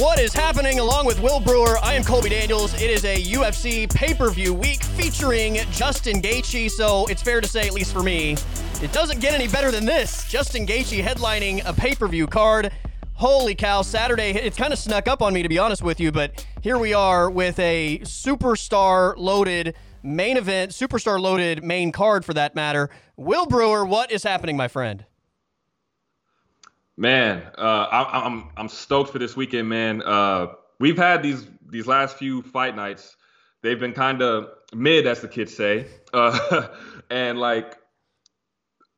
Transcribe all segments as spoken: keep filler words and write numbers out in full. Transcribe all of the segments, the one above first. What is happening? Along with Will Brewer, I am Colby Daniels. It is a U F C pay-per-view week featuring Justin Gaethje, so it's fair to say, at least for me, it doesn't get any better than this. Justin Gaethje headlining a pay-per-view card. Holy cow, Saturday, it kind of snuck up on me, to be honest with you, but here we are with a superstar-loaded main event, superstar-loaded main card for that matter. Will Brewer, what is happening, my friend? Man, uh, I, I'm I'm stoked for this weekend, man. Uh, we've had these these last few fight nights. They've been kind of mid, as the kids say, uh, and like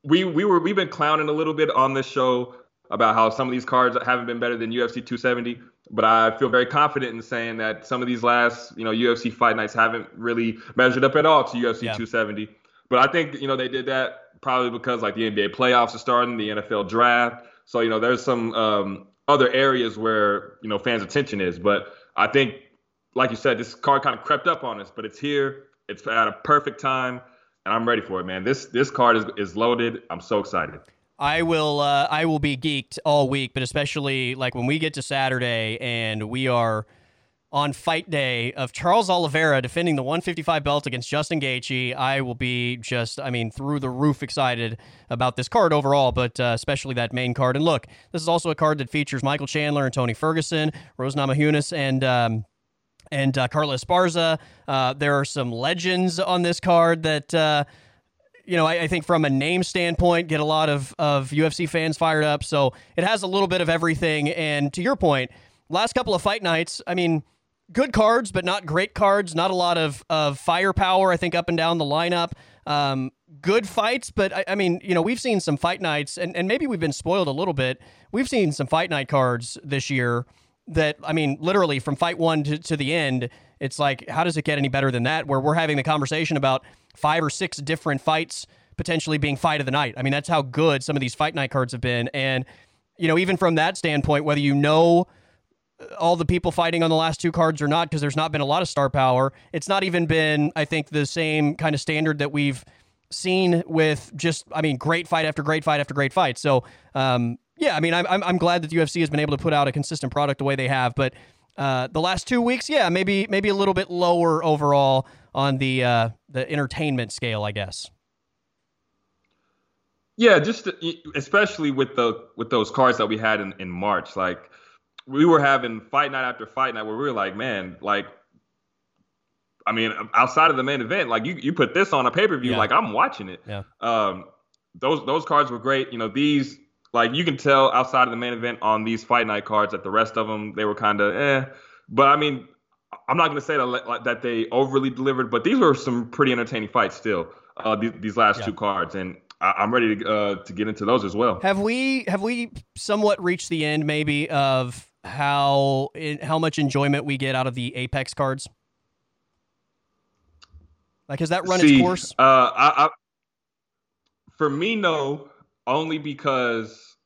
we we were we've been clowning a little bit on this show about how some of these cards haven't been better than U F C two seventy. But I feel very confident in saying that some of these last you know U F C fight nights haven't really measured up at all to U F C yeah. two seventy. But I think you know they did that probably because like the N B A playoffs are starting, the N F L draft. So, you know, there's some um, other areas where, you know, fans' attention is. But I think, like you said, this card kind of crept up on us. But it's here. It's at a perfect time. And I'm ready for it, man. This this card is, is loaded. I'm so excited. I will uh, I will be geeked all week, but especially like when we get to Saturday and we are on fight day of Charles Oliveira defending the one fifty-five belt against Justin Gaethje. I will be just, I mean, through the roof excited about this card overall, but uh, especially that main card. And look, this is also a card that features Michael Chandler and Tony Ferguson, Rose Namajunas, and um, and uh, Carla Esparza. Uh, there are some legends on this card that, uh, you know, I, I think from a name standpoint, get a lot of, of U F C fans fired up. So it has a little bit of everything. And to your point, last couple of fight nights, I mean, good cards, but not great cards. Not a lot of, of firepower, I think, up and down the lineup. Um, good fights, but, I, I mean, you know, we've seen some fight nights, and, and maybe we've been spoiled a little bit. We've seen some fight night cards this year that, I mean, literally from fight one to, to the end, it's like, how does it get any better than that? Where we're having the conversation about five or six different fights potentially being fight of the night. I mean, that's how good some of these fight night cards have been. And, you know, even from that standpoint, whether you know all the people fighting on the last two cards or not, because there's not been a lot of star power. It's not even been, I think, the same kind of standard that we've seen with just, I mean, great fight after great fight after great fight. So, um, yeah, I mean, I'm, I'm glad that the U F C has been able to put out a consistent product the way they have, but uh, the last two weeks, yeah, maybe maybe a little bit lower overall on the uh, the entertainment scale, I guess. Yeah, just especially with the with those cards that we had in, in March, like, we were having fight night after fight night where we were like, man, like, I mean, outside of the main event, like you, you put this on a pay-per-view, yeah. like I'm watching it. Yeah. Um, those, those cards were great. You know, these, like you can tell outside of the main event on these fight night cards that the rest of them, they were kind of, eh, but I mean, I'm not going to say that, that they overly delivered, but these were some pretty entertaining fights still, uh, these, these last yeah. two cards. And I'm ready to, uh, to get into those as well. Have we, have we somewhat reached the end maybe of, how how much enjoyment we get out of the Apex cards? Like, has that run See, its course? Uh, I, I, for me, no, only because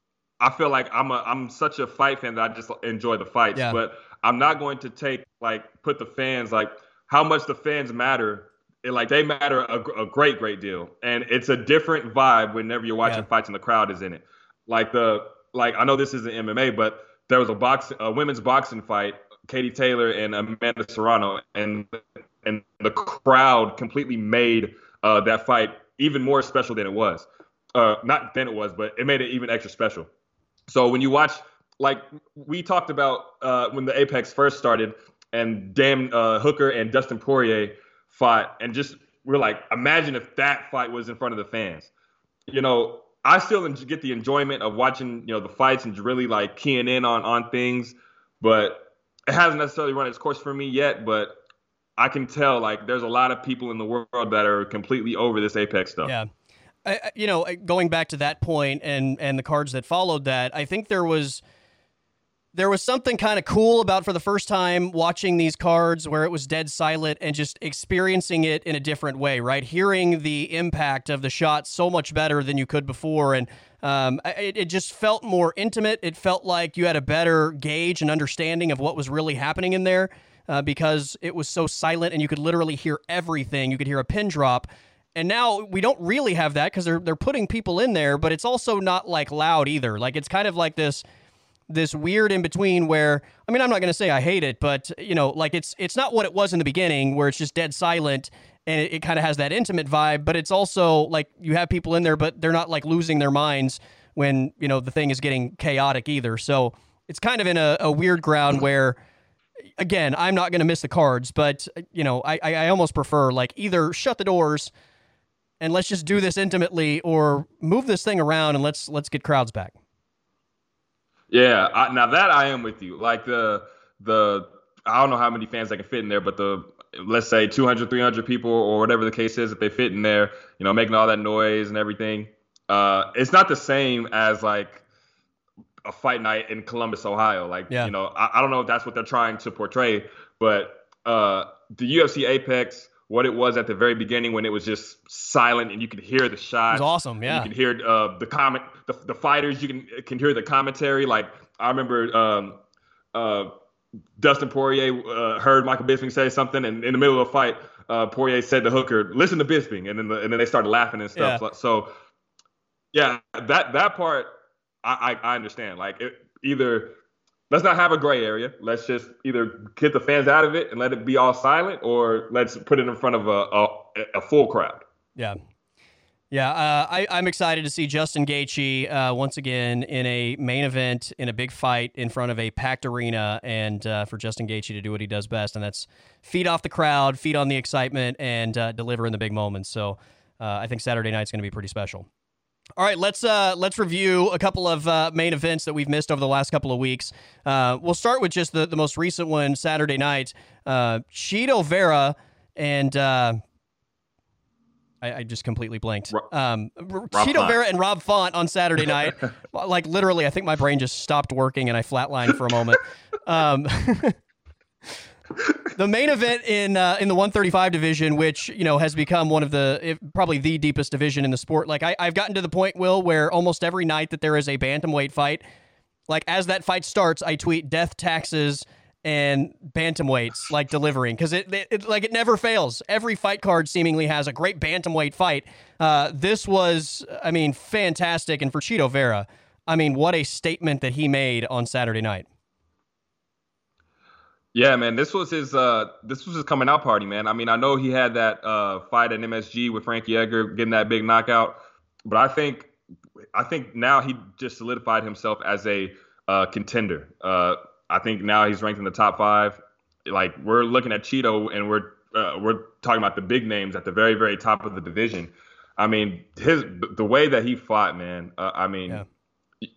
I feel like I'm a I'm such a fight fan that I just enjoy the fights. Yeah. But I'm not going to take like put the fans like how much the fans matter. It, like they matter a, a great great deal, and it's a different vibe whenever you're watching yeah. fights and the crowd is in it. Like the like I know this isn't M M A, but there was a box, a women's boxing fight, Katie Taylor and Amanda Serrano, and and the crowd completely made uh, that fight even more special than it was. Uh, not than it was, but it made it even extra special. So when you watch, like we talked about uh, when the Apex first started, and Dan uh, Hooker and Dustin Poirier fought, and just we're like, imagine if that fight was in front of the fans, you know. I still get the enjoyment of watching, you know, the fights and really like keying in on, on things, but it hasn't necessarily run its course for me yet. But I can tell like there's a lot of people in the world that are completely over this Apex stuff. Yeah, I, you know, going back to that point and and the cards that followed that, I think there was there was something kind of cool about for the first time watching these cards where it was dead silent and just experiencing it in a different way, right? Hearing the impact of the shot so much better than you could before. And um, it, it just felt more intimate. It felt like you had a better gauge and understanding of what was really happening in there uh, because it was so silent and you could literally hear everything. You could hear a pin drop. And now we don't really have that because they're, they're putting people in there, but it's also not like loud either. Like it's kind of like this this weird in between where, I mean, I'm not going to say I hate it, but, you know, like it's it's not what it was in the beginning where it's just dead silent and it, it kind of has that intimate vibe. But it's also like you have people in there, but they're not like losing their minds when, you know, the thing is getting chaotic either. So it's kind of in a, a weird ground where, again, I'm not going to miss the cards, but, you know, I, I almost prefer like either shut the doors and let's just do this intimately or move this thing around and let's let's get crowds back. Yeah, I, now that I am with you. Like the the I don't know how many fans that can fit in there, but the let's say two hundred, three hundred people or whatever the case is, if they fit in there, you know, making all that noise and everything, uh, it's not the same as like a fight night in Columbus, Ohio. Like, yeah. you know, I, I don't know if that's what they're trying to portray, but uh, the U F C Apex, what it was at the very beginning when it was just silent and you could hear the shots. It was awesome, yeah. You could hear uh, the comment, the, the fighters, you can can hear the commentary. Like, I remember um, uh, Dustin Poirier uh, heard Michael Bisping say something, and in the middle of the fight, uh, Poirier said to Hooker, listen to Bisping, and then the, and then they started laughing and stuff. Yeah. So, so, yeah, that that part, I, I, I understand. Like, it, either let's not have a gray area. Let's just either get the fans out of it and let it be all silent, or let's put it in front of a a, a full crowd. Yeah. Yeah. Uh, I, I'm excited to see Justin Gaethje uh, once again in a main event, in a big fight in front of a packed arena, and uh, for Justin Gaethje to do what he does best, and that's feed off the crowd, feed on the excitement, and uh, deliver in the big moments. So uh, I think Saturday night's going to be pretty special. All right, let's uh, let's review a couple of uh, main events that we've missed over the last couple of weeks. Uh, we'll start with just the, the most recent one, Saturday night. Uh, Chito Vera and... Uh, I, I just completely blanked. Um, Chito Vera and Rob Font on Saturday night. Like, literally, I think my brain just stopped working and I flatlined for a moment. Um, the main event in uh, in the one thirty-five division, which, you know, has become one of the, if, probably the deepest division in the sport. Like, I, I've gotten to the point, Will, where almost every night that there is a bantamweight fight, like, as that fight starts, I tweet death, taxes, and bantamweights, like, delivering. Because, it, it, it like, it never fails. Every fight card seemingly has a great bantamweight fight. Uh, this was, I mean, fantastic. And for Chito Vera, I mean, what a statement that he made on Saturday night. Yeah, man, this was his uh, this was his coming out party, man. I mean, I know he had that uh, fight at M S G with Frankie Edgar, getting that big knockout, but I think I think now he just solidified himself as a uh, contender. Uh, I think now he's ranked in the top five. Like, we're looking at Chito, and we're uh, we're talking about the big names at the very, very top of the division. I mean, his the way that he fought, man. Uh, I mean, yeah.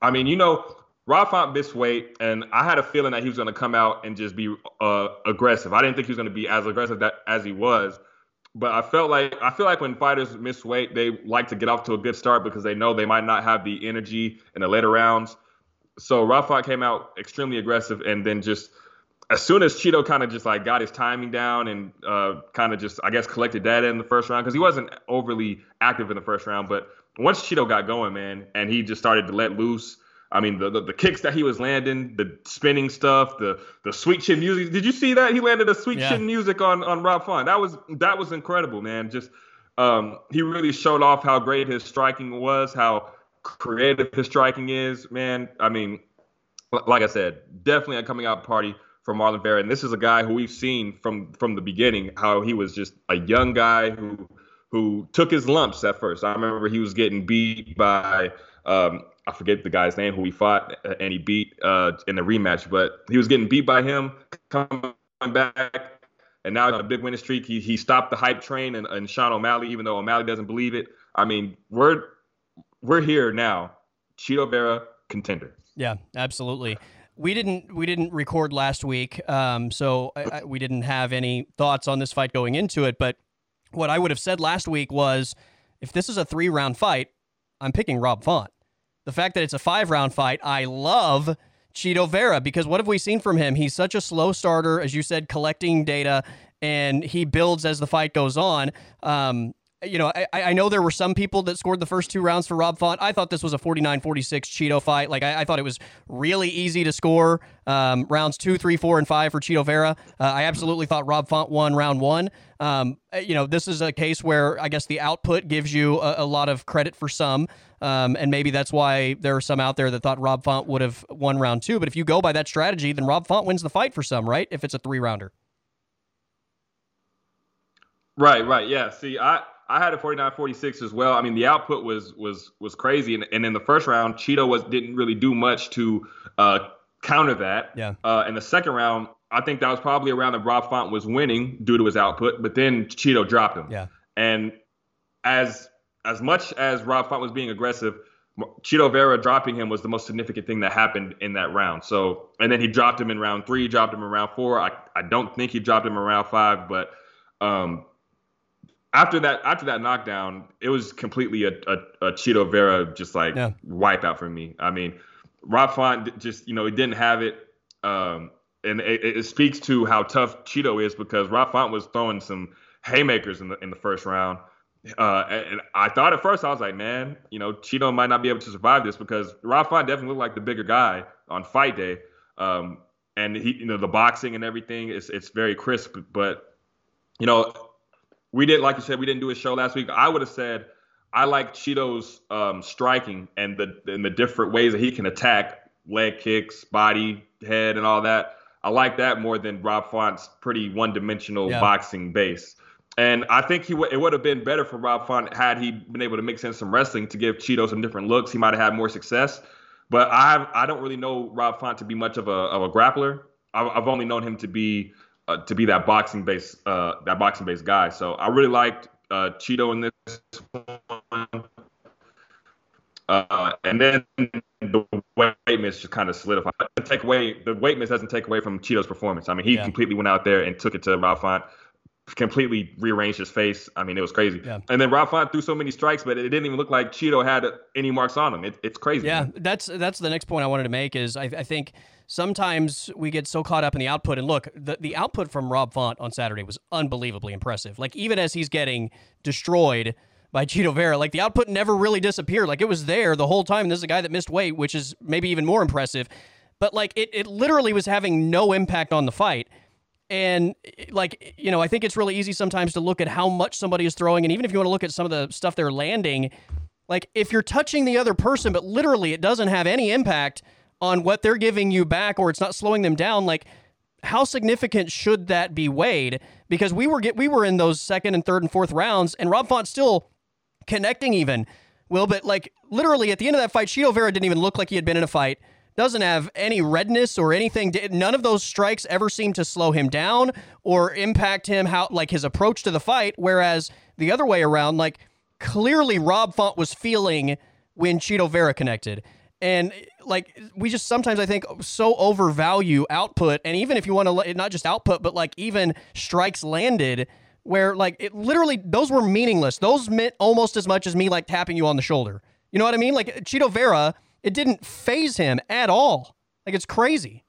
I mean, you know. Rob Font missed weight, and I had a feeling that he was going to come out and just be uh, aggressive. I didn't think he was going to be as aggressive that, as he was, but I felt like I feel like when fighters miss weight, they like to get off to a good start because they know they might not have the energy in the later rounds. So Rob Font came out extremely aggressive, and then just as soon as Chito kind of just like got his timing down and uh, kind of just I guess collected that in the first round because he wasn't overly active in the first round, but once Chito got going, man, and he just started to let loose. I mean, the, the the kicks that he was landing, the spinning stuff, the the sweet chin music. Did you see that? He landed a sweet yeah. chin music on, on Rob Font. That was that was incredible, man. Just um, he really showed off how great his striking was, how creative his striking is, man. I mean, like I said, definitely a coming out party for Marlon Vera. And this is a guy who we've seen from from the beginning, how he was just a young guy who who took his lumps at first. I remember he was getting beat by um, – I forget the guy's name who he fought and he beat uh, in the rematch, but he was getting beat by him, coming back, and now he's on a big winning streak. He he stopped the hype train and, and Sean O'Malley, even though O'Malley doesn't believe it. I mean, we're we're here now. Chito Vera, contender. Yeah, absolutely. We didn't we didn't record last week, um, so I, I, we didn't have any thoughts on this fight going into it. But what I would have said last week was, if this is a three round fight, I'm picking Rob Font. The fact that it's a five-round fight, I love Chito Vera because what have we seen from him? He's such a slow starter, as you said, collecting data, and he builds as the fight goes on. Um, you know, I, I know there were some people that scored the first two rounds for Rob Font. I thought this was a forty-nine forty-six Chito fight. Like, I, I thought it was really easy to score um, rounds two, three, four, and five for Chito Vera. Uh, I absolutely thought Rob Font won round one. Um, you know, this is a case where I guess the output gives you a, a lot of credit for some, um, and maybe that's why there are some out there that thought Rob Font would have won round two. But if you go by that strategy, then Rob Font wins the fight for some, right? If it's a three-rounder. Right, right. Yeah. See, I, I had a forty-nine forty-six as well. I mean, the output was was was crazy. And, and in the first round, Chito was didn't really do much to uh, counter that. Yeah. Uh, in the second round, I think that was probably a round that Rob Font was winning due to his output. But then Chito dropped him. Yeah. And as as much as Rob Font was being aggressive, Chito Vera dropping him was the most significant thing that happened in that round. So, and then he dropped him in round three, dropped him in round four. I, I don't think he dropped him in round five, but um, after that, after that knockdown, it was completely a, a, a Chito Vera just like yeah. wipeout for me. I mean, Rob Font just, you know, he didn't have it. Um, and it, it speaks to how tough Chito is, because Rob Font was throwing some haymakers in the in the first round. Uh, and I thought at first, I was like, man, you know, Chito might not be able to survive this, because Rob Font definitely looked like the bigger guy on fight day. Um, and he, you know, the boxing and everything, it's, it's very crisp. But, you know, we did, like you said, we didn't do a show last week. I would have said I like Chito's um, striking and the and the different ways that he can attack, leg kicks, body, head, and all that. I like that more than Rob Font's pretty one-dimensional yeah. boxing base. And I think he w- it would have been better for Rob Font had he been able to mix in some wrestling to give Chito some different looks. He might have had more success. But I I don't really know Rob Font to be much of a of a grappler. I, I've only known him to be uh, to be that boxing base uh, that boxing based guy. So I really liked uh, Chito in this one. Uh, and then the weight miss just kind of solidified. Take away the weight miss doesn't take away from Chito's performance. I mean, he yeah. completely went out there and took it to Rob Font. Completely rearranged his face. I mean, it was crazy. Yeah. And then Rob Font threw so many strikes, but it didn't even look like Chito had any marks on him. It, it's crazy. Yeah, man. that's that's the next point I wanted to make is I, I think sometimes we get so caught up in the output. And look, the, the output from Rob Font on Saturday was unbelievably impressive. Like, even as he's getting destroyed by Chito Vera, like, the output never really disappeared. Like, it was there the whole time. And this is a guy that missed weight, which is maybe even more impressive. But, like, it, it literally was having no impact on the fight. And, like, you know, I think it's really easy sometimes to look at how much somebody is throwing. And even if you want to look at some of the stuff they're landing, like, if you're touching the other person, but literally it doesn't have any impact on what they're giving you back, or it's not slowing them down, like, how significant should that be weighed? Because we were get, we were in those second and third and fourth rounds, and Rob Font's still connecting even, Will, but, like, literally at the end of that fight, Chito Vera didn't even look like he had been in a fight. Doesn't have any redness or anything. None of those strikes ever seem to slow him down or impact him, how, like, his approach to the fight. Whereas the other way around, like, clearly Rob Font was feeling when Chito Vera connected. And, like, we just sometimes, I think, so overvalue output. And even if you want to, not just output, but, like, even strikes landed, where, like, it literally, those were meaningless. Those meant almost as much as me, like, tapping you on the shoulder. You know what I mean? Like, Chito Vera, it didn't phase him at all. Like, it's crazy.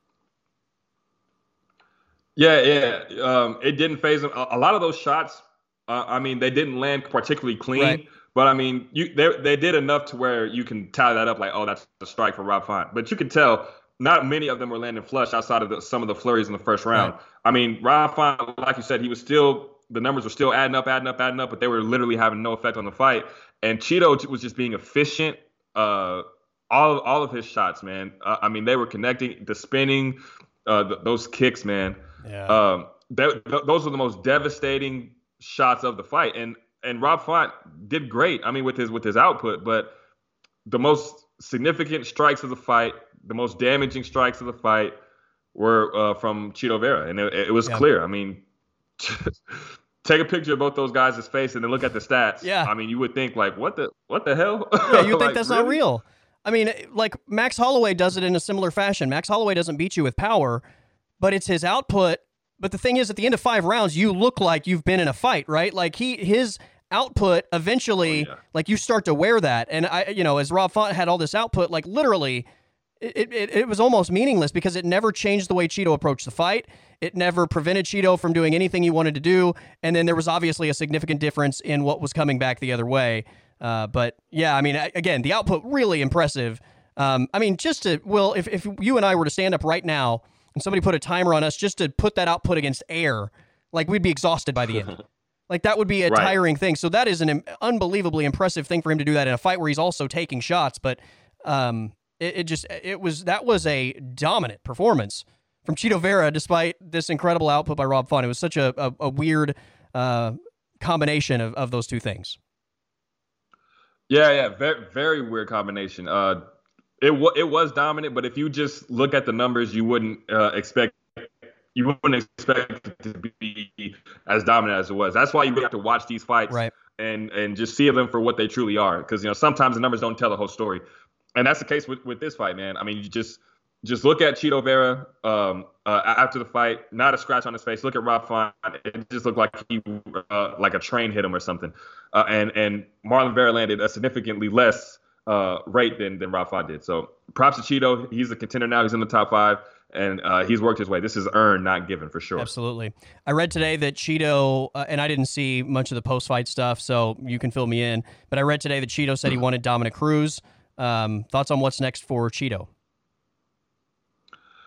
Yeah, yeah. Um, it didn't phase him. A, a lot of those shots, uh, I mean, they didn't land particularly clean. Right. But, I mean, you they they did enough to where you can tie that up like, oh, that's a strike for Rob Font. But you can tell not many of them were landing flush outside of the, some of the flurries in the first round. Right. I mean, Rob Font, like you said, he was still – the numbers were still adding up, adding up, adding up, but they were literally having no effect on the fight. And Chito was just being efficient. uh, All of, all of his shots, man. Uh, I mean, they were connecting, the spinning, uh, the, those kicks, man. Yeah. Um, that, th- those were the most devastating shots of the fight. And and Rob Font did great, I mean, with his with his output. But the most significant strikes of the fight, the most damaging strikes of the fight were uh, from Chito Vera. And it, it was yeah. clear. I mean, take a picture of both those guys' face and then look at the stats. Yeah. I mean, you would think, like, what the what the hell? Yeah, you think like, that's really? Not real. I mean, like, Max Holloway does it in a similar fashion. Max Holloway doesn't beat you with power, but it's his output. But the thing is, at the end of five rounds, you look like you've been in a fight, right? Like, he his output eventually, oh, yeah. like, you start to wear that. And, I, you know, as Rob Font had all this output, like, literally It, it, it was almost meaningless because it never changed the way Chito approached the fight. It never prevented Chito from doing anything he wanted to do. And then there was obviously a significant difference in what was coming back the other way. Uh, but yeah, I mean, again, the output really impressive. Um, I mean, just to, Will, if, if you and I were to stand up right now and somebody put a timer on us just to put that output against air, like we'd be exhausted by the end. Like that would be a right. tiring thing. So that is an unbelievably impressive thing for him to do that in a fight where he's also taking shots. But, um, It, it just, it was, that was a dominant performance from Chito Vera, despite this incredible output by Rob Font. It was such a, a, a weird uh, combination of, of those two things. Yeah, yeah, very, very weird combination. Uh, it, w- it was dominant, but if you just look at the numbers, you wouldn't uh, expect, you wouldn't expect it to be as dominant as it was. That's why you have to watch these fights right. and, and just see them for what they truly are. Because, you know, sometimes the numbers don't tell the whole story. And that's the case with, with this fight, man. I mean, you just just look at Chito Vera um, uh, after the fight, not a scratch on his face. Look at Rob Font; it just looked like he uh, like a train hit him or something. Uh, and and Marlon Vera landed a significantly less uh, rate than than Rob Font did. So props to Chito; he's a contender now. He's in the top five, and uh, he's worked his way. This is earned, not given, for sure. Absolutely. I read today that Chito, uh, and I didn't see much of the post fight stuff, so you can fill me in. But I read today that Chito said he wanted Dominick Cruz. Um, thoughts on what's next for Chito?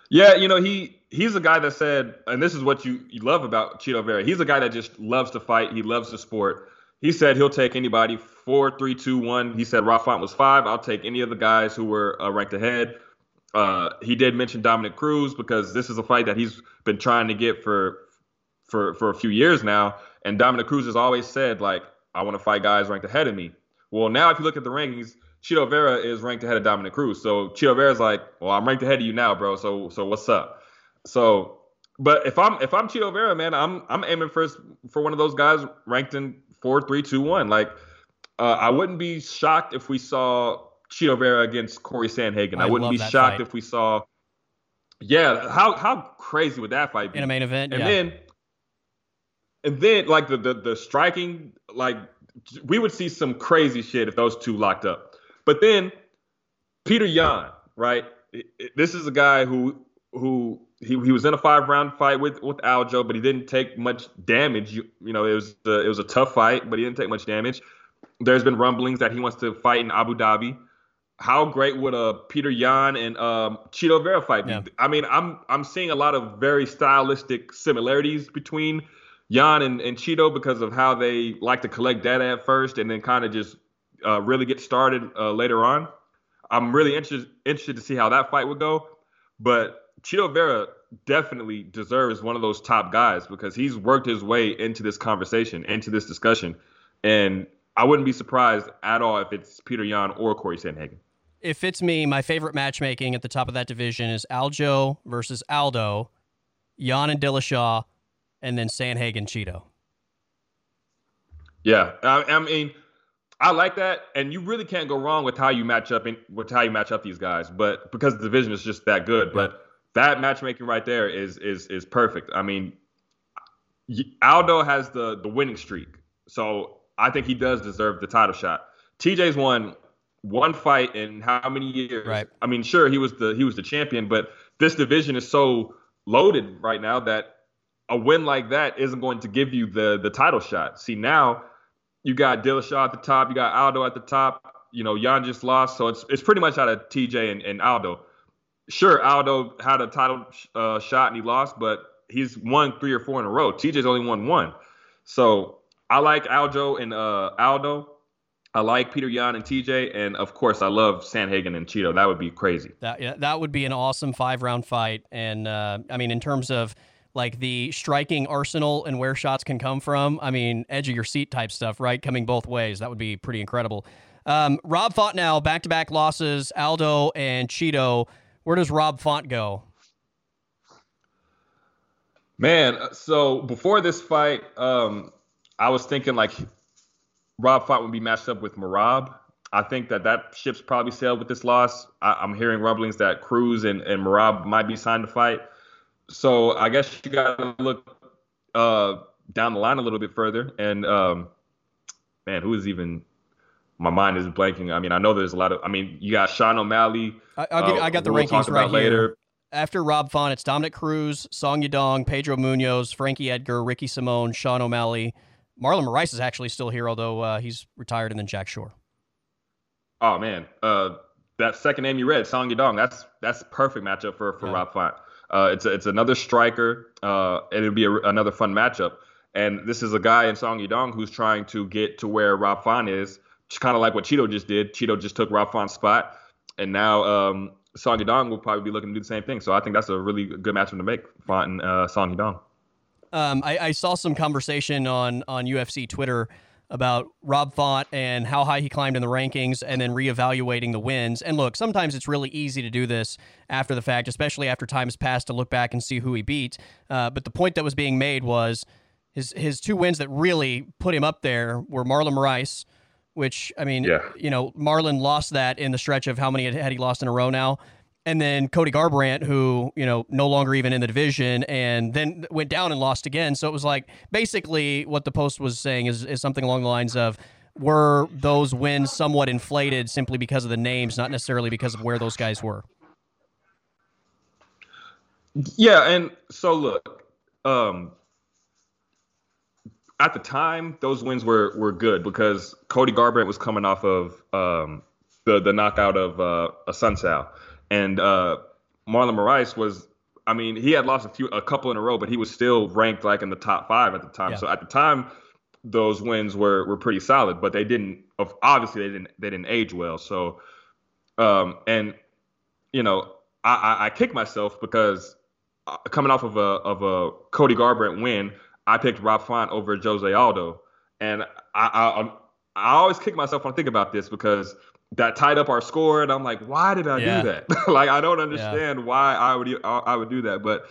Yeah, you know, he he's a guy that said, and this is what you, you love about Chito Vera. He's a guy that just loves to fight. He loves the sport. He said he'll take anybody, four, three, two, one. He said Rob Font was five. I'll take any of the guys who were uh, ranked ahead. Uh, he did mention Dominick Cruz because this is a fight that he's been trying to get for for for a few years now. And Dominick Cruz has always said, like, I want to fight guys ranked ahead of me. Well, now if you look at the rankings, Chito Vera is ranked ahead of Dominick Cruz. So Chito Vera's like, well, I'm ranked ahead of you now, bro. So so what's up? So, but if I'm if I'm Chito Vera, man, I'm I'm aiming for for one of those guys ranked in four, three, two, one. Like, uh, I wouldn't be shocked if we saw Chito Vera against Corey Sandhagen. I, I wouldn't be shocked fight. if we saw. Yeah, how how crazy would that fight be in a main event? And yeah. then, and then like the the the striking, like we would see some crazy shit if those two locked up. But then Petr Yan, right? This is a guy who who he, he was in a five-round fight with, with Aljo, but he didn't take much damage. You, you know, it was a, it was a tough fight, but he didn't take much damage. There's been rumblings that he wants to fight in Abu Dhabi. How great would a Petr Yan and um, Chito Vera fight be? Yeah. I mean, I'm I'm seeing a lot of very stylistic similarities between Yan and, and Chito because of how they like to collect data at first and then kind of just Uh, really get started uh, later on. I'm really interested interested to see how that fight would go. But Chito Vera definitely deserves one of those top guys because he's worked his way into this conversation, into this discussion. And I wouldn't be surprised at all if it's Petr Yan or Corey Sandhagen. If it's me, my favorite matchmaking at the top of that division is Aljo versus Aldo, Yan and Dillashaw, and then Sandhagen Chito. Yeah, I, I mean... I like that, and you really can't go wrong with how you match up in, with how you match up these guys, but because the division is just that good. But that matchmaking right there is is is perfect. I mean, Aldo has the the winning streak, so I think he does deserve the title shot. T J's won one fight in how many years? Right. I mean, sure he was the he was the champion, but this division is so loaded right now that a win like that isn't going to give you the the title shot. See now. You got Dillashaw at the top. You got Aldo at the top. You know, Yan just lost. So it's it's pretty much out of T J and, and Aldo. Sure, Aldo had a title uh, shot and he lost, but he's won three or four in a row. T J's only won one. So I like Aljo and uh, Aldo. I like Petr Yan and T J. And, of course, I love Sandhagen and Chito. That would be crazy. That, yeah, that would be an awesome five-round fight. And, uh, I mean, in terms of like the striking arsenal and where shots can come from. I mean, edge of your seat type stuff, right? Coming both ways. That would be pretty incredible. Um, Rob Font now, back-to-back losses, Aldo and Chito. Where does Rob Font go? Man, so before this fight, um, I was thinking like Rob Font would be matched up with Merab. I think that that ship's probably sailed with this loss. I- I'm hearing rumblings that Cruz and, and Merab might be signed to fight. So I guess you got to look uh, down the line a little bit further. And, um, man, who is even my mind is blanking. I mean, I know there's a lot of, I mean, you got Sean O'Malley. I, I'll give, uh, I got the we'll rankings right later. Here. After Rob Font, it's Dominick Cruz, Song Yadong, Pedro Munoz, Frankie Edgar, Ricky Simon, Sean O'Malley. Marlon Moraes is actually still here, although uh, he's retired, and then Jack Shore. Oh, man. Uh, that second name you read, Song Yadong, that's that's perfect matchup for, for yeah. Rob Font. Uh, it's, a, it's another striker, uh, and it'll be a, another fun matchup. And this is a guy in Song Yadong who's trying to get to where Rob Font is, kind of like what Chito just did. Chito just took Rob Font's spot, and now um, Song Yadong will probably be looking to do the same thing. So I think that's a really good matchup to make, Font and uh, Song Yadong. Um, I, I saw some conversation on, on U F C Twitter about Rob Font and how high he climbed in the rankings and then reevaluating the wins. And look, sometimes it's really easy to do this after the fact, especially after time has passed, to look back and see who he beat. Uh, but the point that was being made was his his two wins that really put him up there were Marlon Moraes, which, I mean, yeah. you know, Marlon lost that in the stretch of how many had, had he lost in a row now. And then Cody Garbrandt, who, you know, no longer even in the division, and then went down and lost again. So it was like, basically what the post was saying is, is something along the lines of, were those wins somewhat inflated simply because of the names, not necessarily because of where those guys were? Yeah, and so look, um, at the time, those wins were were good because Cody Garbrandt was coming off of um, the, the knockout of uh, a Sun Sal. And uh, Marlon Moraes was, I mean, he had lost a few, a couple in a row, but he was still ranked like in the top five at the time. Yeah. So at the time, those wins were were pretty solid, but they didn't, obviously they didn't they didn't age well. So, um, and you know, I, I, I kick myself because coming off of a of a Cody Garbrandt win, I picked Rob Font over Jose Aldo, and I I, I always kick myself when I think about this because that tied up our score, and I'm like, why did I yeah. do that? Like, I don't understand yeah. why I would I would do that. But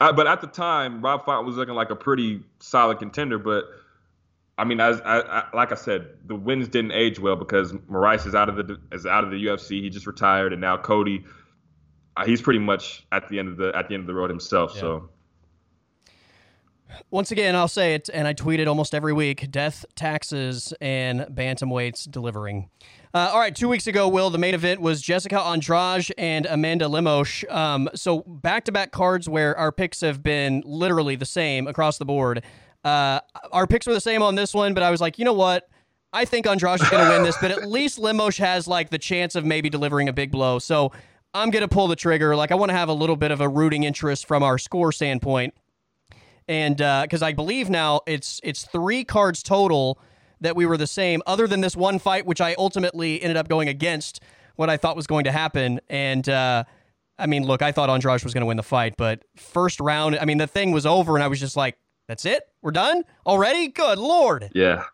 I, but at the time, Rob Font was looking like a pretty solid contender. But I mean, as I, I, like I said, the wins didn't age well because Moraes is out of the is out of the U F C. He just retired, and now Cody, he's pretty much at the end of the at the end of the road himself. Yeah. So. Once again, I'll say it, and I tweet it almost every week, death, taxes, and bantamweights delivering. Uh, all right, two weeks ago, Will, the main event was Jessica Andrade and Amanda Lemos. Um, so back-to-back cards where our picks have been literally the same across the board. Uh, our picks were the same on this one, but I was like, you know what? I think Andrade is going to win this, but at least Lemos has like the chance of maybe delivering a big blow. So I'm going to pull the trigger. Like, I want to have a little bit of a rooting interest from our score standpoint. And because uh, I believe now it's it's three cards total that we were the same, other than this one fight, which I ultimately ended up going against what I thought was going to happen. And uh, I mean, look, I thought Andrade was going to win the fight, but first round, I mean, the thing was over, and I was just like, that's it? We're done already? Good Lord. Yeah.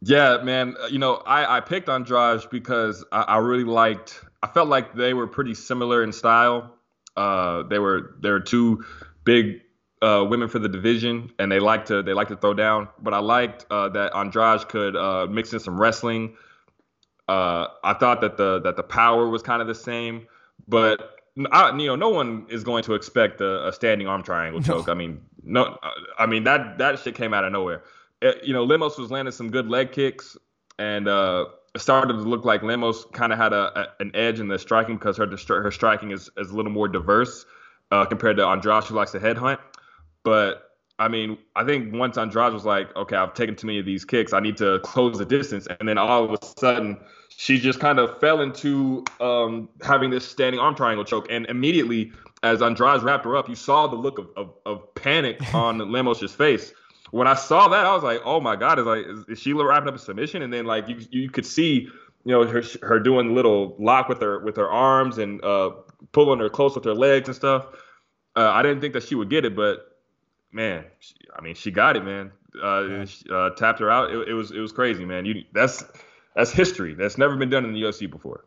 Yeah, man. You know, I, I picked Andrade because I, I really liked, I felt like they were pretty similar in style. Uh, they were, they were two big uh, women for the division, and they like to they like to throw down. But I liked uh, that Andrade could uh, mix in some wrestling. Uh, I thought that the that the power was kind of the same, but I, you know, no one is going to expect a, a standing arm triangle choke. I mean, no, I mean that that shit came out of nowhere. It, you know, Lemos was landing some good leg kicks, and uh, it started to look like Lemos kind of had a, a an edge in the striking because her her striking is, is a little more diverse. Uh, compared to Andrade, who likes to headhunt. But, I mean, I think once Andrade was like, okay, I've taken too many of these kicks, I need to close the distance. And then all of a sudden, she just kind of fell into um, having this standing arm triangle choke. And immediately, as Andrade wrapped her up, you saw the look of of, of panic on Lemos' face. When I saw that, I was like, oh, my God, is, like, is, is she wrapping up a submission? And then, like, you you could see, you know, her her doing a little lock with her, with her arms and uh, pulling her close with her legs and stuff. Uh, I didn't think that she would get it, but man, she, I mean, she got it, man. Uh, yeah. she, uh, tapped her out. It, it was it was crazy, man. You that's that's history. That's never been done in the U F C before.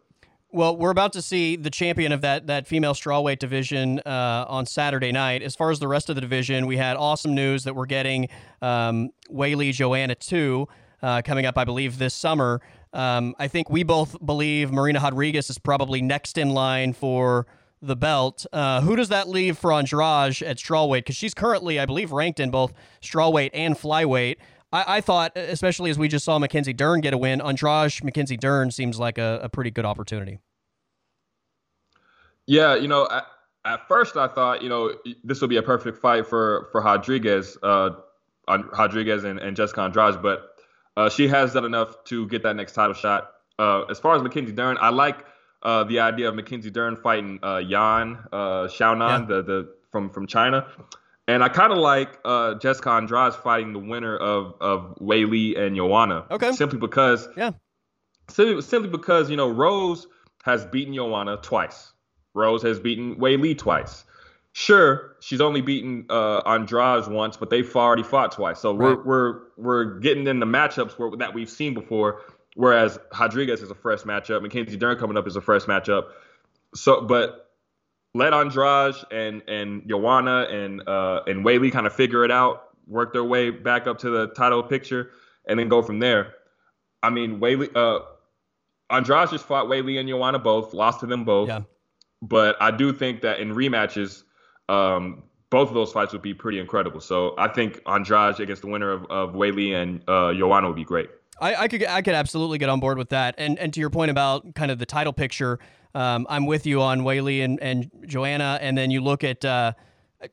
Well, we're about to see the champion of that that female strawweight division uh, on Saturday night. As far as the rest of the division, we had awesome news that we're getting um, Weili Joanna two uh, coming up, I believe, this summer. Um, I think we both believe Marina Rodriguez is probably next in line for the belt. Uh, who does that leave for Andrade at strawweight? Because she's currently, I believe, ranked in both strawweight and flyweight. I, I thought, especially as we just saw Mackenzie Dern get a win, Andrade Mackenzie Dern seems like a, a pretty good opportunity. Yeah, you know, I, at first I thought, you know, this would be a perfect fight for for Rodriguez, uh, Rodriguez and, and Jessica Andrade, but uh, she has done enough to get that next title shot. Uh, as far as Mackenzie Dern, I like uh, the idea of Mackenzie Dern fighting uh, Yan uh, Xiaonan, yeah. the the from from China, and I kind of like uh, Jessica Andrade fighting the winner of of Weili and Joanna. Okay, simply because yeah, simply, simply because you know Rose has beaten Joanna twice. Rose has beaten Weili twice. Sure, she's only beaten uh, Andrade once, but they've already fought twice. So right. we're we're we're getting in the matchups where, that we've seen before. Whereas Rodriguez is a fresh matchup, Mackenzie Dern coming up is a fresh matchup. So, but let Andrade and and Joanna and uh, and Weili kind of figure it out, work their way back up to the title picture, and then go from there. I mean, Weili, uh, Andrade just fought Weili and Joanna both, lost to them both. Yeah. But I do think that in rematches, um, both of those fights would be pretty incredible. So I think Andrade against the winner of, of Weili and uh, Joanna would be great. I, I could I could absolutely get on board with that. And and to your point about kind of the title picture, um, I'm with you on Weili and, and Joanna. And then you look at, uh,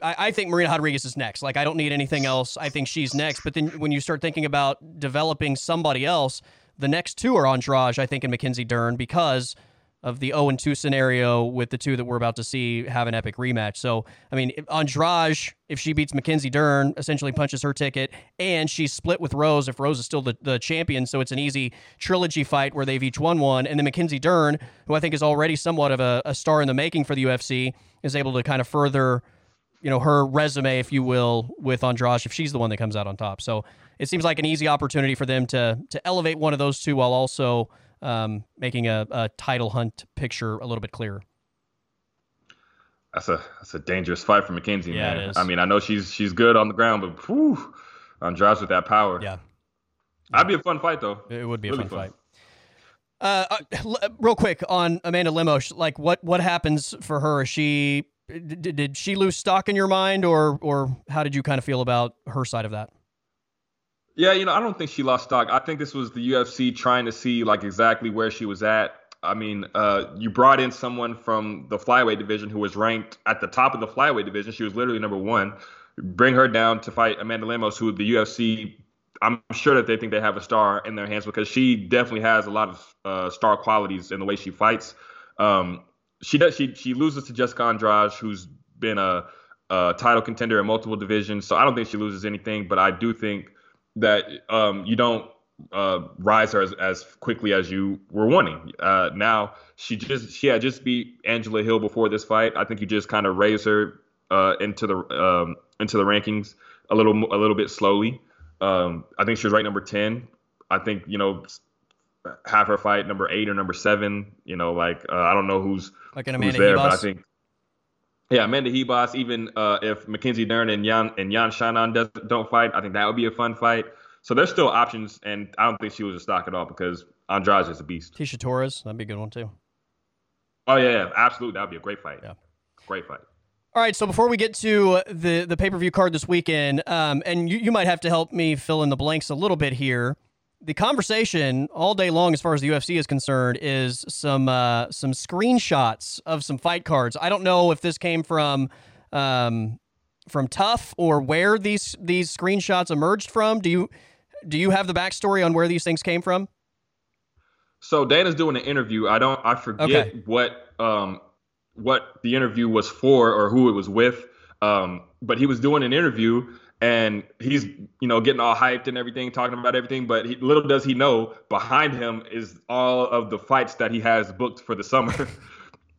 I, I think Marina Rodriguez is next. Like, I don't need anything else. I think she's next. But then when you start thinking about developing somebody else, the next two are Andrade, I think, and Mackenzie Dern, because of the oh and two scenario with the two that we're about to see have an epic rematch. So, I mean, Andrade, if she beats Mackenzie Dern, essentially punches her ticket, and she's split with Rose if Rose is still the, the champion, so it's an easy trilogy fight where they've each won one. And then Mackenzie Dern, who I think is already somewhat of a, a star in the making for the U F C, is able to kind of further, you know, her resume, if you will, with Andrade if she's the one that comes out on top. So it seems like an easy opportunity for them to to elevate one of those two while also Um, making a, a title hunt picture a little bit clearer. That's a that's a dangerous fight for Mackenzie, yeah, man. I mean, I know she's she's good on the ground, but whew, Andrade with that power. Yeah, yeah. That'd be a fun fight, though. It would be really a fun, fun fight. Uh, uh, real quick on Amanda Lemos, like what what happens for her? Is she did, did she lose stock in your mind, or or how did you kind of feel about her side of that? Yeah, you know, I don't think she lost stock. I think this was the U F C trying to see, like, exactly where she was at. I mean, uh, you brought in someone from the flyweight division who was ranked at the top of the flyweight division. She was literally number one. Bring her down to fight Amanda Lemos, who the U F C, I'm sure that they think they have a star in their hands because she definitely has a lot of uh, star qualities in the way she fights. Um, she does. She she loses to Jessica Andrade, who's been a, a title contender in multiple divisions. So I don't think she loses anything, but I do think that um, you don't uh, rise her as, as quickly as you were wanting. Uh, now, she just she had just beat Angela Hill before this fight. I think you just kind of raise her uh, into the um, into the rankings a little a little bit slowly. Um, I think she was ranked number ten. I think, you know, have her fight number eight or number seven. You know, like uh, I don't know who's like an Amanda who's there, Hebos. But I think yeah, Amanda Hebos, even uh, if Mackenzie Dern and Yan and Yan Shannon does, don't fight, I think that would be a fun fight. So there's still options, and I don't think she was a stock at all because Andrade is a beast. Tisha Torres, that'd be a good one too. Oh, yeah, yeah absolutely. That'd be a great fight. Yeah. Great fight. All right, so before we get to the, the pay-per-view card this weekend, um, and you, you might have to help me fill in the blanks a little bit here. The conversation all day long, as far as the U F C is concerned, is some uh, some screenshots of some fight cards. I don't know if this came from um, from Tough or where these these screenshots emerged from. Do you do you have the backstory on where these things came from? So Dana's doing an interview. I don't. I forget okay. what um, what the interview was for or who it was with. Um, but he was doing an interview. And he's, you know, getting all hyped and everything, talking about everything. But he, little does he know, behind him is all of the fights that he has booked for the summer.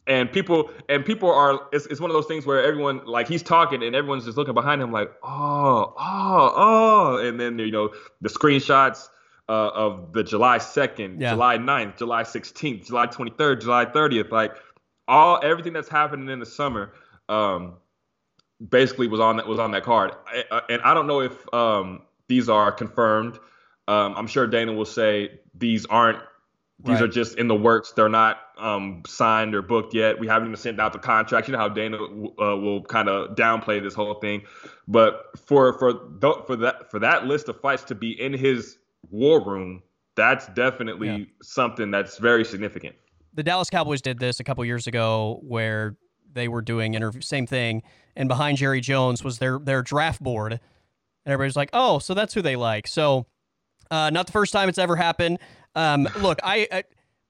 and people and people are, it's, it's one of those things where everyone, like, he's talking and everyone's just looking behind him like, oh, oh, oh. And then, you know, the screenshots uh, of the July second, yeah. July ninth, July sixteenth, July twenty-third, July thirtieth. Like, all everything that's happening in the summer. Um, basically was on that was on that card. I, uh, and I don't know if um, these are confirmed. Um, I'm sure Dana will say these aren't These right. are just in the works. They're not um, signed or booked yet. We haven't even sent out the contract. You know how Dana uh, will kind of downplay this whole thing. But for for th- for that for that list of fights to be in his war room, that's definitely yeah. something that's very significant. The Dallas Cowboys did this a couple years ago where they were doing interview same thing, and behind Jerry Jones was their their draft board, and everybody's like, oh, so that's who they like. So uh, not the first time it's ever happened. Um, look, I, I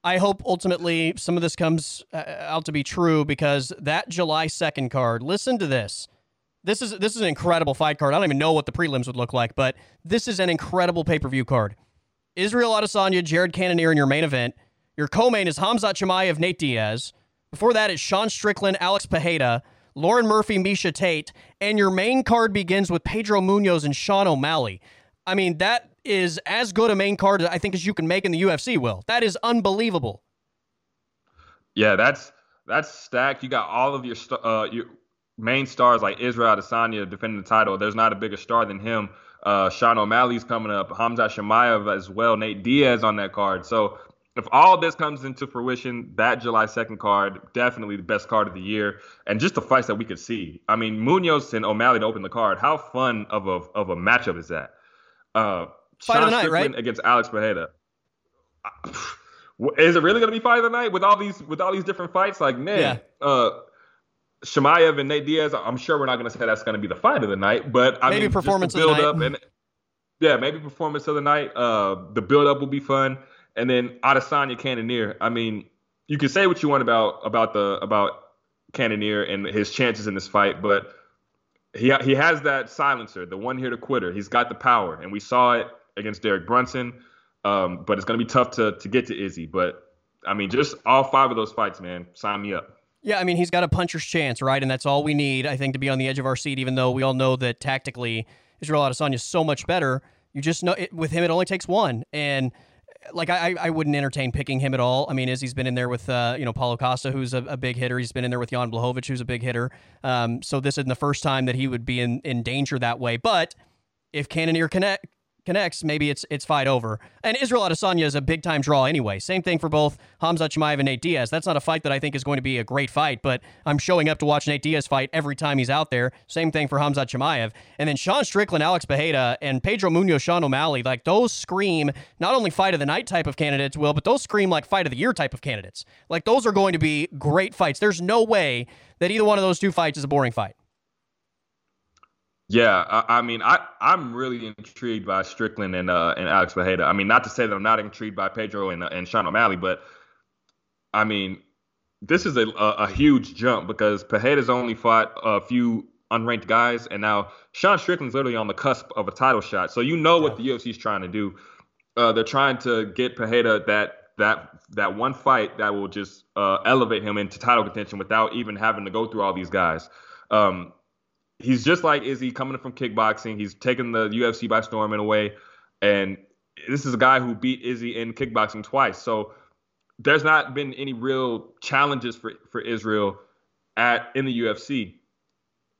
I hope ultimately some of this comes uh, out to be true, because that July second card, listen to this. This is this is an incredible fight card. I don't even know what the prelims would look like, but this is an incredible pay-per-view card. Israel Adesanya, Jared Cannonier in your main event. Your co-main is Hamzat Chimaev, Nate Diaz. Before that is Sean Strickland, Alex Pereira, Lauren Murphy, Miesha Tate, and your main card begins with Pedro Munoz and Sean O'Malley. I mean, that is as good a main card, I think, as you can make in the U F C, Will. That is unbelievable. Yeah, that's that's stacked. You got all of your uh, your main stars like Israel Adesanya defending the title. There's not a bigger star than him. Uh, Sean O'Malley's coming up. Hamzat Chimaev as well. Nate Diaz on that card. So if all this comes into fruition, that July second card, definitely the best card of the year. And just the fights that we could see. I mean, Munoz and O'Malley to open the card. How fun of a, of a matchup is that? Uh, Fight Sean of the night, Strickland right? Against Alex Pereira. Is it really going to be fight of the night with all these with all these different fights? Like, man, yeah. uh, Chimaev and Nate Diaz. I'm sure we're not going to say that's going to be the fight of the night, but I maybe mean, performance just the build of the night. Up and yeah, maybe performance of the night. Uh, the build up will be fun, and then Adesanya Cannonier. I mean, you can say what you want about about the about Cannonier and his chances in this fight, but he he has that silencer, the one here to quitter. He's got the power, and we saw it against Derek Brunson, um, but it's going to be tough to to get to Izzy. But, I mean, just all five of those fights, man, sign me up. Yeah, I mean, he's got a puncher's chance, right? And that's all we need, I think, to be on the edge of our seat, even though we all know that tactically Israel Adesanya is so much better. You just know, it, with him, it only takes one. And, like, I, I wouldn't entertain picking him at all. I mean, Izzy's been in there with, uh, you know, Paulo Costa, who's a, a big hitter. He's been in there with Jan Blachowicz, who's a big hitter. Um, so this isn't the first time that he would be in, in danger that way. But if Cannonier connect... connects, maybe it's it's fight over. And Israel Adesanya is a big-time draw anyway. Same thing for both Hamzat Chimaev and Nate Diaz. That's not a fight that I think is going to be a great fight, but I'm showing up to watch Nate Diaz fight every time he's out there. Same thing for Hamzat Chimaev. And then Sean Strickland, Alex Pereira, and Pedro Munoz, Sean O'Malley, like those scream not only fight of the night type of candidates, Will, but those scream like fight of the year type of candidates. Like those are going to be great fights. There's no way that either one of those two fights is a boring fight. Yeah, I, I mean, I, I'm really intrigued by Strickland and uh, and Alex Pereira. I mean, not to say that I'm not intrigued by Pedro and and Sean O'Malley, but, I mean, this is a, a, a huge jump because Pereira's only fought a few unranked guys, and now Sean Strickland's literally on the cusp of a title shot. So you know what the U F C's trying to do. Uh, they're trying to get Pereira that that that one fight that will just uh, elevate him into title contention without even having to go through all these guys. Um He's just like Izzy coming from kickboxing. He's taken the U F C by storm in a way. And this is a guy who beat Izzy in kickboxing twice. So there's not been any real challenges for, for Israel at in the U F C.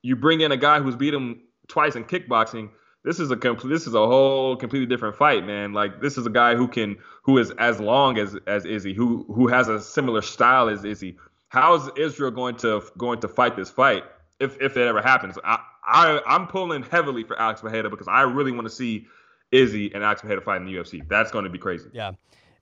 You bring in a guy who's beat him twice in kickboxing. This is a complete, this is a whole completely different fight, man. Like this is a guy who can who is as long as, as Izzy, who who has a similar style as Izzy. How is Israel going to going to fight this fight? If if it ever happens, I, I, I'm pulling heavily for Alex Pereira because I really want to see Izzy and Alex Pereira fight in the U F C. That's going to be crazy. Yeah.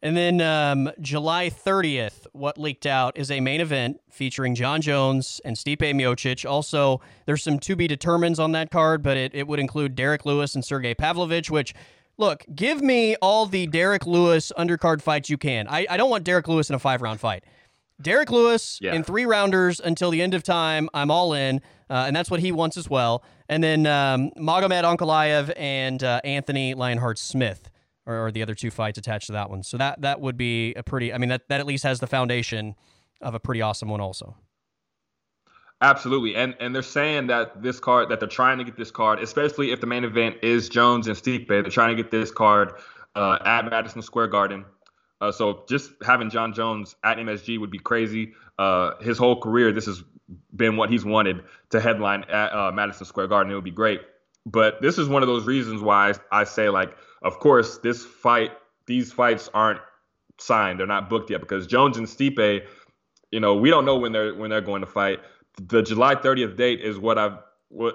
And then um, July thirtieth, what leaked out is a main event featuring John Jones and Stipe Miocic. Also, there's some to-be-determines on that card, but it, it would include Derek Lewis and Sergey Pavlovich, which, look, give me all the Derek Lewis undercard fights you can. I, I don't want Derek Lewis in a five-round fight. Derek Lewis yeah. in three rounders until the end of time. I'm all in, uh, and that's what he wants as well. And then um, Magomed Ankalaev and uh, Anthony Lionheart Smith are, are the other two fights attached to that one. So that that would be a pretty. I mean, that that at least has the foundation of a pretty awesome one, also. Absolutely, and and they're saying that this card that they're trying to get this card, especially if the main event is Jones and Stipe, they're trying to get this card uh, at Madison Square Garden. Uh, so just having John Jones at M S G would be crazy. Uh, his whole career, this has been what he's wanted to headline at uh, Madison Square Garden. It would be great. But this is one of those reasons why I say, like, of course, this fight, these fights aren't signed. They're not booked yet because Jones and Stipe, you know, we don't know when they're when they're going to fight. The July thirtieth date is what I've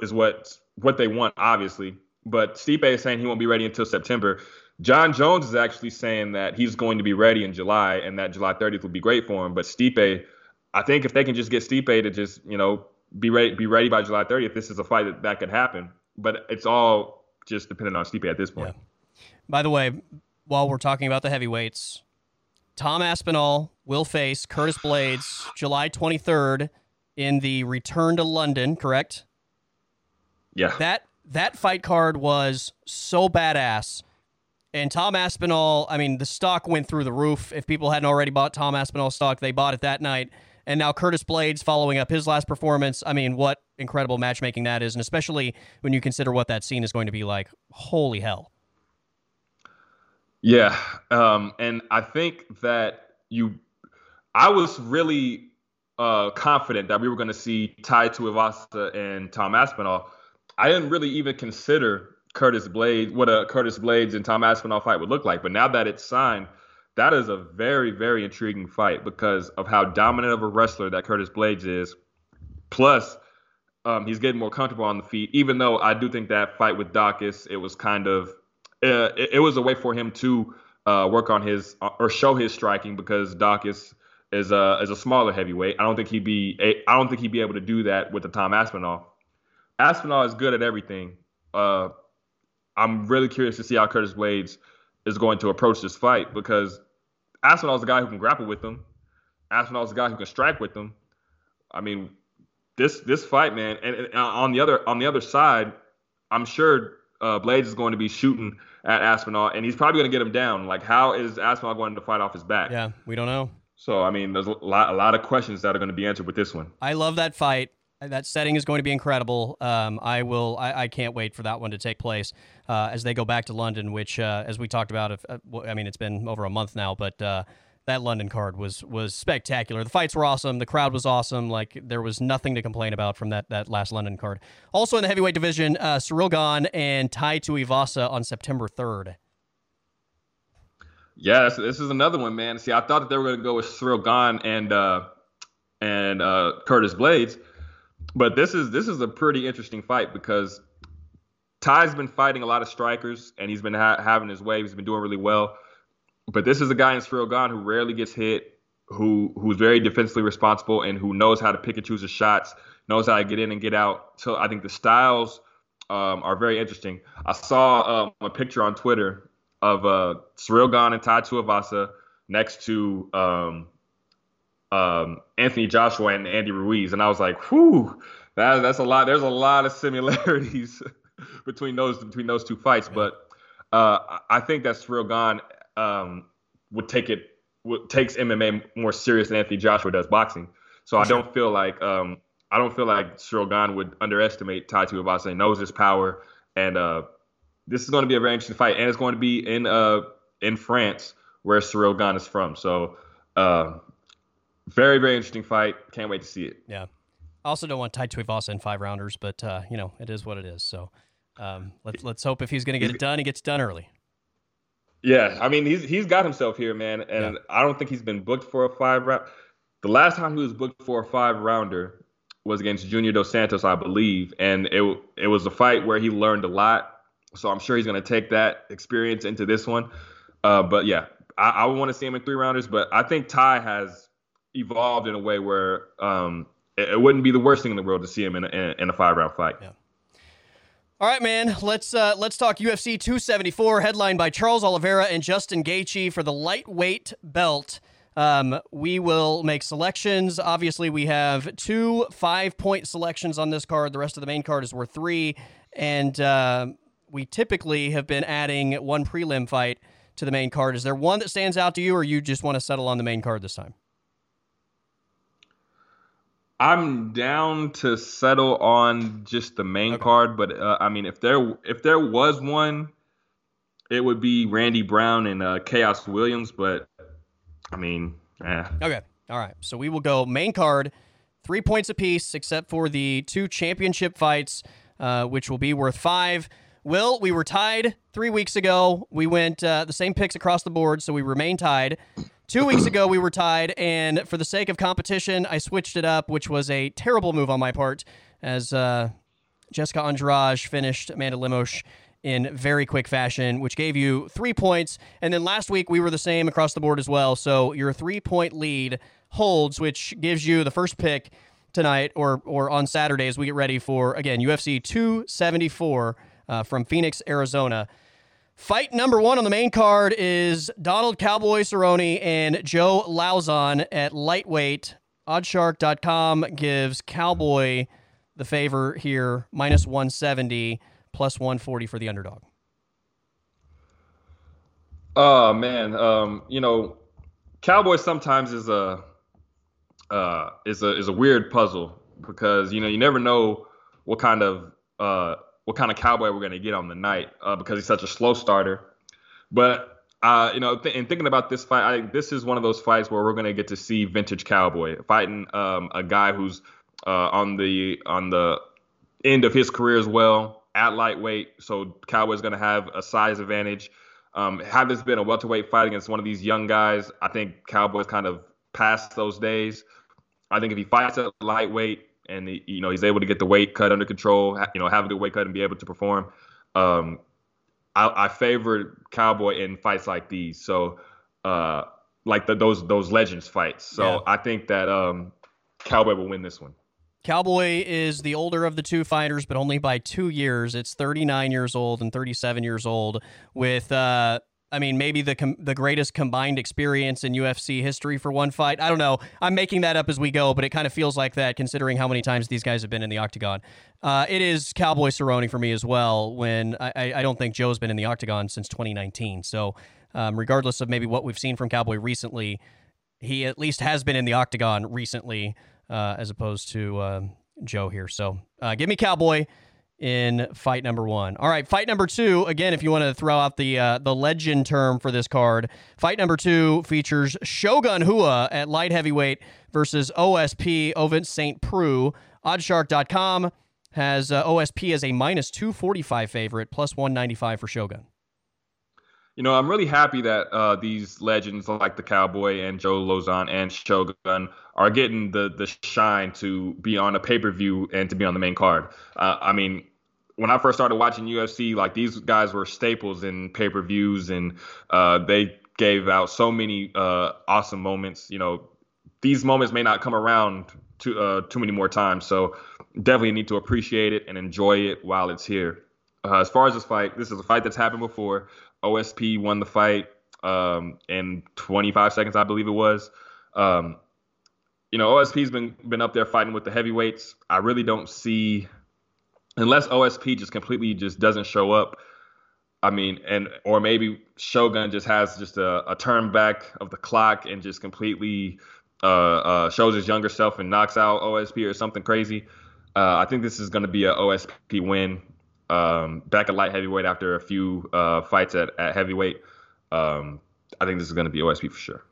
is what what they want, obviously. But Stipe is saying he won't be ready until September. John Jones is actually saying that he's going to be ready in July and that July thirtieth would be great for him. But Stipe, I think if they can just get Stipe to just, you know, be ready, be ready by July thirtieth, this is a fight that, that could happen. But it's all just dependent on Stipe at this point. Yeah. By the way, while we're talking about the heavyweights, Tom Aspinall will face Curtis Blaydes July twenty-third in the return to London, correct? Yeah. That that fight card was so badass. And Tom Aspinall, I mean, the stock went through the roof. If people hadn't already bought Tom Aspinall stock, they bought it that night. And now Curtis Blaydes following up his last performance. I mean, what incredible matchmaking that is, and especially when you consider what that scene is going to be like. Holy hell. Yeah, um, and I think that you... I was really uh, confident that we were going to see Tai Tuivasa and Tom Aspinall. I didn't really even consider Curtis Blaydes, what a Curtis Blaydes and Tom Aspinall fight would look like. But now that it's signed, that is a very, very intriguing fight because of how dominant of a wrestler that Curtis Blaydes is. Plus, um, he's getting more comfortable on the feet, even though I do think that fight with Dacus, it was kind of... Uh, it, it was a way for him to uh, work on his uh, or show his striking because Dacus is a is a smaller heavyweight. I don't think he'd be a, I don't think he'd be able to do that with the Tom Aspinall. Aspinall is good at everything. Uh, I'm really curious to see how Curtis Blaydes is going to approach this fight because Aspinall is a guy who can grapple with him. Aspinall is a guy who can strike with him. I mean, this this fight, man. And, and on the other on the other side, I'm sure. Uh, Blaydes is going to be shooting at Aspinall, and he's probably going to get him down. Like, how is Aspinall going to fight off his back? Yeah, we don't know. So, I mean, there's a lot, a lot of questions that are going to be answered with this one. I love that fight. That setting is going to be incredible. Um, I will. I, I can't wait for that one to take place uh, as they go back to London, which, uh, as we talked about, if, uh, I mean, it's been over a month now, but uh, that London card was was spectacular. The fights were awesome. The crowd was awesome. Like, there was nothing to complain about from that, that last London card. Also in the heavyweight division, uh, Ciryl Gane and Tai Tuivasa on September third. Yeah, this, this is another one, man. See, I thought that they were going to go with Ciryl Gane and uh, and uh, Curtis Blaydes, but this is this is a pretty interesting fight because Ty's been fighting a lot of strikers, and he's been ha- having his way. He's been doing really well. But this is a guy in Ciryl Gane who rarely gets hit, who who's very defensively responsible, and who knows how to pick and choose his shots, knows how to get in and get out. So I think the styles um, are very interesting. I saw um, a picture on Twitter of uh, Ciryl Gane and Tai Tuivasa next to um, um, Anthony Joshua and Andy Ruiz, and I was like, "Whew, that, that's a lot." There's a lot of similarities between those between those two fights, but uh, I think that Ciryl Gane Um, would take it would, takes M M A more serious than Anthony Joshua does boxing. So I don't feel like um, I don't feel like Ciryl Gane would underestimate Tai Tuivasa. He knows his power, and uh, this is going to be a very interesting fight, and it's going to be in uh in France where Ciryl Gane is from. So uh, very very interesting fight. Can't wait to see it. Yeah. I also don't want Tai Tuivasa in five rounders, but uh, you know it is what it is. So um, let's let's hope if he's going to get it done, he gets done early. Yeah, I mean, he's he's got himself here, man, and yeah. I don't think he's been booked for a five-round. The last time he was booked for a five-rounder was against Junior Dos Santos, I believe, and it it was a fight where he learned a lot, so I'm sure he's going to take that experience into this one. Uh, but, yeah, I, I want to see him in three-rounders, but I think Ty has evolved in a way where um, it, it wouldn't be the worst thing in the world to see him in a, in a five-round fight. Yeah. All right, man, let's uh, let's talk U F C two seventy-four, headlined by Charles Oliveira and Justin Gaethje for the lightweight belt. Um, we will make selections. Obviously, we have two five-point selections on this card. The rest of the main card is worth three, and uh, we typically have been adding one prelim fight to the main card. Is there one that stands out to you, or you just want to settle on the main card this time? I'm down to settle on just the main okay. card, but uh, I mean, if there if there was one, it would be Randy Brown and uh, Chaos Williams. But I mean, eh. okay, all right. So we will go main card, three points apiece, except for the two championship fights, uh, which will be worth five. Will, we were tied three weeks ago. We went uh, the same picks across the board, so we remain tied. Two weeks ago, we were tied, and for the sake of competition, I switched it up, which was a terrible move on my part, as uh, Jessica Andrade finished Amanda Lemos in very quick fashion, which gave you three points. And then last week, we were the same across the board as well, so your three-point lead holds, which gives you the first pick tonight or or on Saturday as we get ready for, again, U F C two seventy-four uh, from Phoenix, Arizona. Fight number one on the main card is Donald Cowboy Cerrone and Joe Lauzon at lightweight. Oddshark dot com gives Cowboy the favor here, minus one seventy, plus one forty for the underdog. Oh, man. Um, you know, Cowboy sometimes is a uh, is a is a weird puzzle because, you know, you never know what kind of uh, what kind of Cowboy we're going to get on the night uh, because he's such a slow starter. But, uh, you know, th- in thinking about this fight, I, this is one of those fights where we're going to get to see vintage Cowboy fighting um, a guy who's uh, on the on the end of his career as well at lightweight. So Cowboy's going to have a size advantage. Um, had this been a welterweight fight against one of these young guys, I think Cowboy's kind of past those days. I think if he fights at lightweight, and he, you know, he's able to get the weight cut under control, you know, have a good weight cut and be able to perform. Um, I, I favor Cowboy in fights like these, so uh, like the, those those legends fights. So yeah. I think that um, Cowboy will win this one. Cowboy is the older of the two fighters, but only by two years. It's thirty-nine years old and thirty-seven years old. With uh, I mean, maybe the com- the greatest combined experience in U F C history for one fight. I don't know. I'm making that up as we go, but it kind of feels like that considering how many times these guys have been in the octagon. Uh, it is Cowboy Cerrone for me as well, when I, I don't think Joe's been in the octagon since twenty nineteen. So um, regardless of maybe what we've seen from Cowboy recently, he at least has been in the octagon recently uh, as opposed to uh, Joe here. So uh, give me Cowboy in fight number one. All right, fight number two, again, if you want to throw out the uh, the legend term for this card, fight number two features Shogun Rua at light heavyweight versus O S P, Ovince Saint Preux. Oddshark dot com has uh, O S P as a minus two forty-five favorite, plus one ninety-five for Shogun. You know, I'm really happy that uh, these legends like the Cowboy and Joe Lauzon and Shogun are getting the the shine to be on a pay-per-view and to be on the main card. Uh, I mean, when I first started watching U F C, like these guys were staples in pay-per-views, and uh, they gave out so many uh, awesome moments. You know, these moments may not come around too, uh, too many more times, so definitely need to appreciate it and enjoy it while it's here. Uh, as far as this fight, this is a fight that's happened before. O S P won the fight um, in twenty-five seconds, I believe it was. Um, you know, O S P's been been up there fighting with the heavyweights. I really don't see, unless O S P just completely just doesn't show up. I mean, and or maybe Shogun just has just a, a turn back of the clock and just completely uh, uh, shows his younger self and knocks out O S P or something crazy. Uh, I think this is going to be an O S P win. Um, back at light heavyweight after a few uh, fights at, at heavyweight. Um, I think this is going to be O S P for sure.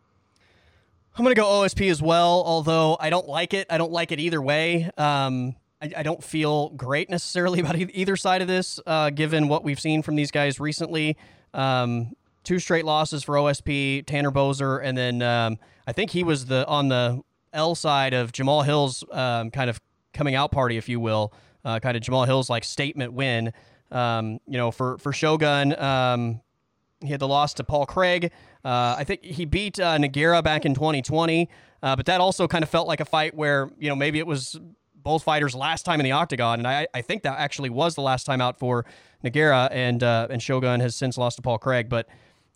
I'm going to go O S P as well, although I don't like it. I don't like it either way. Um, I, I don't feel great necessarily about e- either side of this, uh, given what we've seen from these guys recently. Um, two straight losses for O S P, Tanner Bozer, and then um, I think he was the on the L side of Jamal Hill's um, kind of coming out party, if you will. Uh, kind of Jamal Hill's like statement win, um, you know, for, for Shogun. Um, he had the loss to Paul Craig. Uh, I think he beat uh, Nogueira back in twenty twenty, uh, but that also kind of felt like a fight where, you know, maybe it was both fighters last time in the octagon. And I, I think that actually was the last time out for Nogueira, and, uh, and Shogun has since lost to Paul Craig. But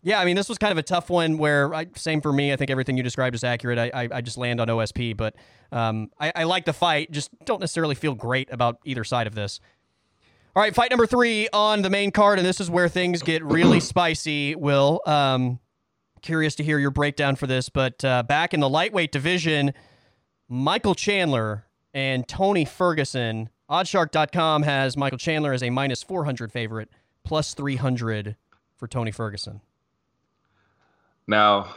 yeah, I mean, this was kind of a tough one where I, same for me. I think everything you described is accurate. I, I, I just land on O S P, but um, I, I like the fight. Just don't necessarily feel great about either side of this. All right, fight number three on the main card, and this is where things get really spicy, Will. Um, curious to hear your breakdown for this, but uh, back in the lightweight division, Michael Chandler and Tony Ferguson. Oddshark dot com has Michael Chandler as a minus four hundred favorite, plus three hundred for Tony Ferguson. Now,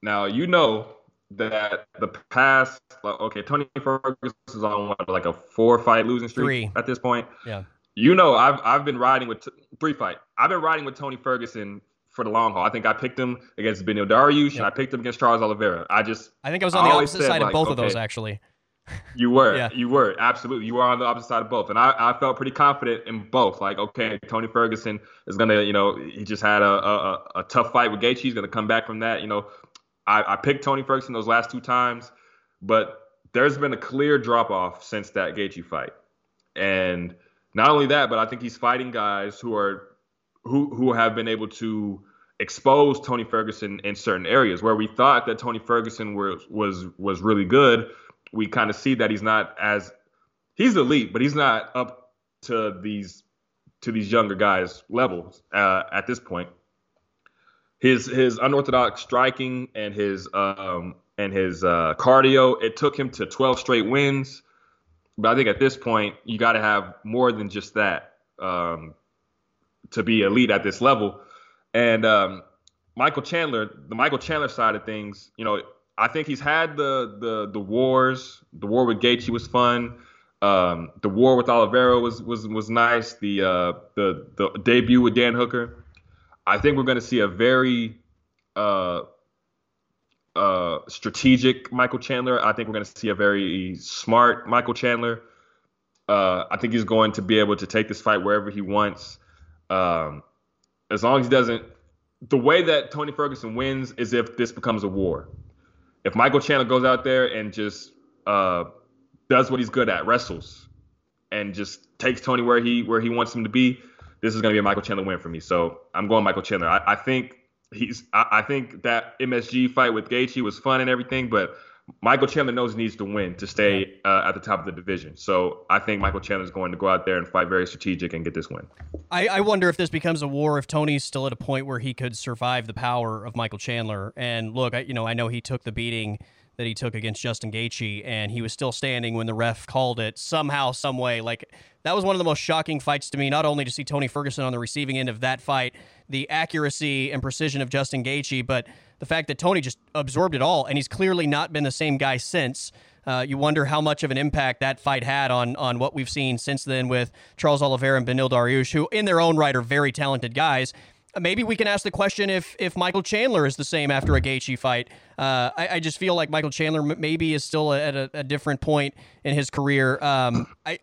now you know that the past, okay, Tony Ferguson is on what, like a four-fight losing streak three. At this point. Yeah. You know, I've I've been riding with t- three fight. I've been riding with Tony Ferguson for the long haul. I think I picked him against Beneil Dariush, yep. and I picked him against Charles Oliveira. I just I think I was on I the opposite said, side like, of both okay, of those, actually. You were. Yeah. You were. Absolutely. You were on the opposite side of both. And I, I felt pretty confident in both. Like, okay, Tony Ferguson is going to, you know, he just had a a, a tough fight with Gaethje. He's going to come back from that. You know, I, I picked Tony Ferguson those last two times. But there's been a clear drop-off since that Gaethje fight. And not only that, but I think he's fighting guys who are who who have been able to expose Tony Ferguson in certain areas where we thought that Tony Ferguson was was was really good. We kind of see that he's not as he's elite, but he's not up to these to these younger guys' levels uh, at this point. His his unorthodox striking and his um, and his uh, cardio, it took him to twelve straight wins. But I think at this point, you got to have more than just that um, to be elite at this level. And um, Michael Chandler, the Michael Chandler side of things, you know, I think he's had the the the wars. The war with Gaethje was fun. Um, the war with Oliveira was was was nice. The uh, the the debut with Dan Hooker. I think we're going to see a very uh, uh, strategic Michael Chandler. I think we're going to see a very smart Michael Chandler. Uh, I think he's going to be able to take this fight wherever he wants, um, as long as he doesn't. The way that Tony Ferguson wins is if this becomes a war. If Michael Chandler goes out there and just uh, does what he's good at, wrestles, and just takes Tony where he where he wants him to be, this is going to be a Michael Chandler win for me. So I'm going Michael Chandler. I, I think he's. I, I think that M S G fight with Gaethje was fun and everything, but Michael Chandler knows he needs to win to stay uh, at the top of the division. So I think Michael Chandler is going to go out there and fight very strategic and get this win. I, I wonder if this becomes a war, if Tony's still at a point where he could survive the power of Michael Chandler. And look, I, you know, I know he took the beating that he took against Justin Gaethje, and he was still standing when the ref called it somehow, some way. Like, that was one of the most shocking fights to me, not only to see Tony Ferguson on the receiving end of that fight, the accuracy and precision of Justin Gaethje, but the fact that Tony just absorbed it all, and he's clearly not been the same guy since. Uh, you wonder how much of an impact that fight had on on what we've seen since then with Charles Oliveira and Beneil Dariush, who in their own right are very talented guys. Maybe we can ask the question if if Michael Chandler is the same after a Gaethje fight. Uh, I, I just feel like Michael Chandler maybe is still a, at a, a different point in his career. Um, I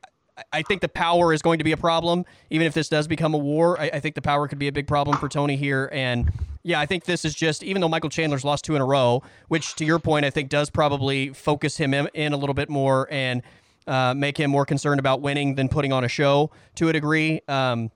I think the power is going to be a problem, even if this does become a war. I, I think the power could be a big problem for Tony here. And yeah, I think this is just, even though Michael Chandler's lost two in a row, which to your point, I think does probably focus him in, in a little bit more and uh, make him more concerned about winning than putting on a show to a degree. Um,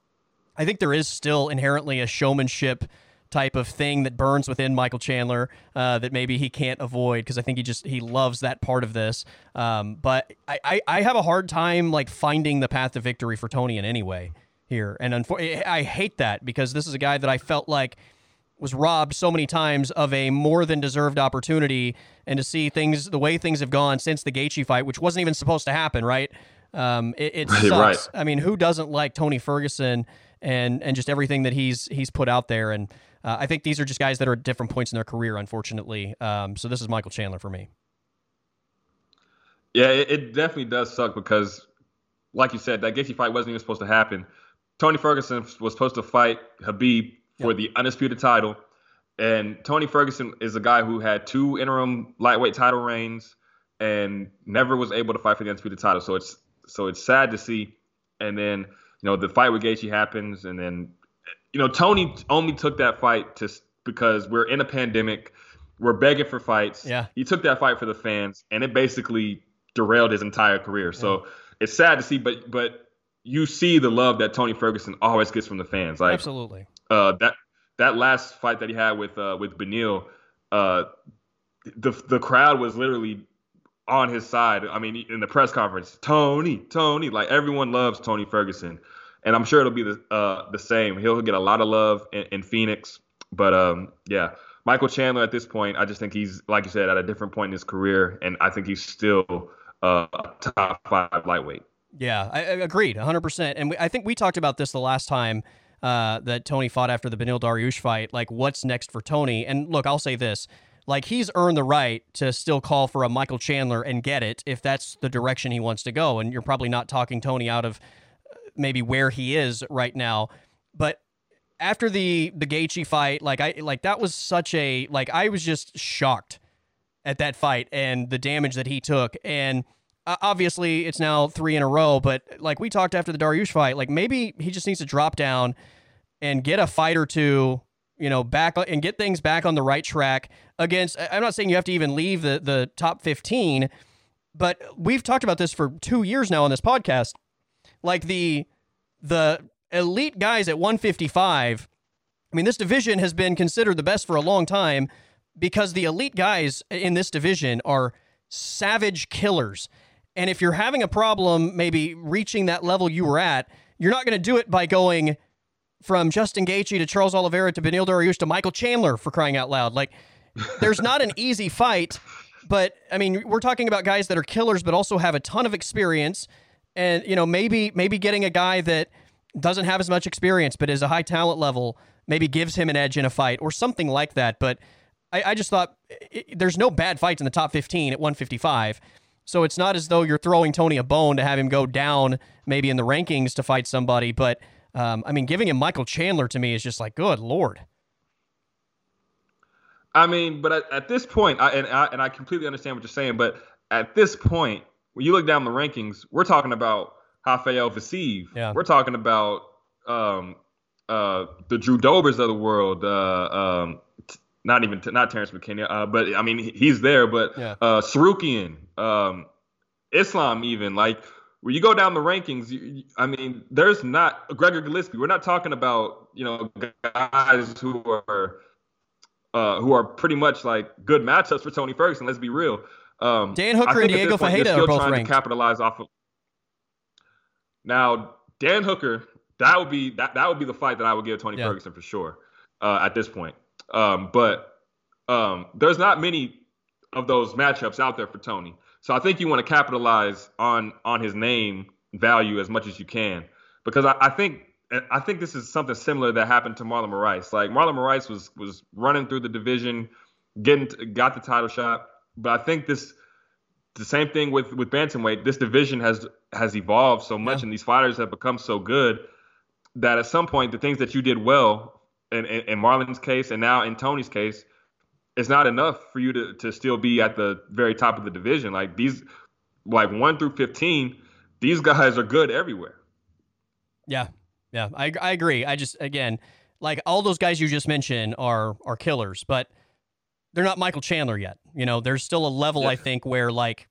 I think there is still inherently a showmanship type of thing that burns within Michael Chandler uh, that maybe he can't avoid, because I think he just he loves that part of this. Um, but I, I, I have a hard time like finding the path to victory for Tony in any way here. And unfor- I hate that, because this is a guy that I felt like was robbed so many times of a more than deserved opportunity, and to see things the way things have gone since the Gaethje fight, which wasn't even supposed to happen, right? Um, it, it sucks. Right. I mean, who doesn't like Tony Ferguson and and just everything that he's he's put out there? And uh, I think these are just guys that are at different points in their career, unfortunately. Um, so this is Michael Chandler for me. Yeah, it, it definitely does suck, because, like you said, that Gaethje fight wasn't even supposed to happen. Tony Ferguson was supposed to fight Khabib for yep. the undisputed title, and Tony Ferguson is a guy who had two interim lightweight title reigns and never was able to fight for the undisputed title. So it's so it's sad to see. And then, you know, the fight with Gaethje happens, and then, you know, Tony only took that fight to because we're in a pandemic, we're begging for fights. Yeah. He took that fight for the fans, and it basically derailed his entire career. Yeah. So it's sad to see, but but you see the love that Tony Ferguson always gets from the fans. Like, absolutely. Uh, that that last fight that he had with uh, with Beneil, uh, the the crowd was literally on his side. I mean, in the press conference, Tony, Tony, like, everyone loves Tony Ferguson, and I'm sure it'll be the uh, the same. He'll get a lot of love in, in Phoenix, but um, yeah, Michael Chandler at this point, I just think he's, like you said, at a different point in his career, and I think he's still uh, top five lightweight. Yeah, I, I agreed, one hundred percent. And we, I think we talked about this the last time uh, that Tony fought after the Beneil Dariush fight. Like, what's next for Tony? And look, I'll say this. Like, he's earned the right to still call for a Michael Chandler and get it if that's the direction he wants to go. And you're probably not talking Tony out of maybe where he is right now. But after the the Gaethje fight, like I like that was such a like I was just shocked at that fight and the damage that he took. And uh, obviously it's now three in a row, but like we talked after the Dariush fight, like maybe he just needs to drop down and get a fight or two, you know, back and get things back on the right track against, I'm not saying you have to even leave the, the top fifteen, but we've talked about this for two years now on this podcast. Like the, the elite guys at one fifty-five, I mean, this division has been considered the best for a long time because the elite guys in this division are savage killers. And if you're having a problem, maybe reaching that level you were at, you're not going to do it by going from Justin Gaethje to Charles Oliveira to Beneil Dariush to Michael Chandler, for crying out loud. Like, there's not an easy fight, but, I mean, we're talking about guys that are killers but also have a ton of experience. And, you know, maybe maybe getting a guy that doesn't have as much experience but is a high talent level maybe gives him an edge in a fight or something like that. But I, I just thought it, there's no bad fights in the top fifteen at one fifty-five. So it's not as though you're throwing Tony a bone to have him go down maybe in the rankings to fight somebody, but... Um, I mean, giving him Michael Chandler to me is just like, good Lord. I mean, but at, at this point, I, and, I, and I completely understand what you're saying, but at this point, when you look down the rankings, we're talking about Rafael Vasiv. Yeah. We're talking about um, uh, the Drew Dobers of the world. Uh, um, t- not even, t- not Terrence McKinney, uh, but I mean, he's there, but yeah. uh, Sarukian, um, Islam even, like, when you go down the rankings, you, I mean, there's not Gregor Gillespie. We're not talking about, you know, guys who are uh, who are pretty much like good matchups for Tony Ferguson. Let's be real. Um, Dan Hooker and Diego Fajeda are both trying ranked. To capitalize off of. Now, Dan Hooker, that would be that, that would be the fight that I would give Tony yeah. Ferguson for sure uh, at this point. Um, but um, there's not many of those matchups out there for Tony. So I think you want to capitalize on on his name value as much as you can, because I, I think I think this is something similar that happened to Marlon Moraes. Like Marlon Moraes was was running through the division, getting to, got the title shot, but I think this the same thing with with bantamweight. This division has has evolved so much, yeah. and these fighters have become so good that at some point the things that you did well in, in, in Marlon's case and now in Tony's case. It's not enough for you to, to still be at the very top of the division. Like these, like one through fifteen, these guys are good everywhere. Yeah, yeah, I I agree. I just again, like all those guys you just mentioned are are killers, but they're not Michael Chandler yet. You know, there's still a level yeah. I think where like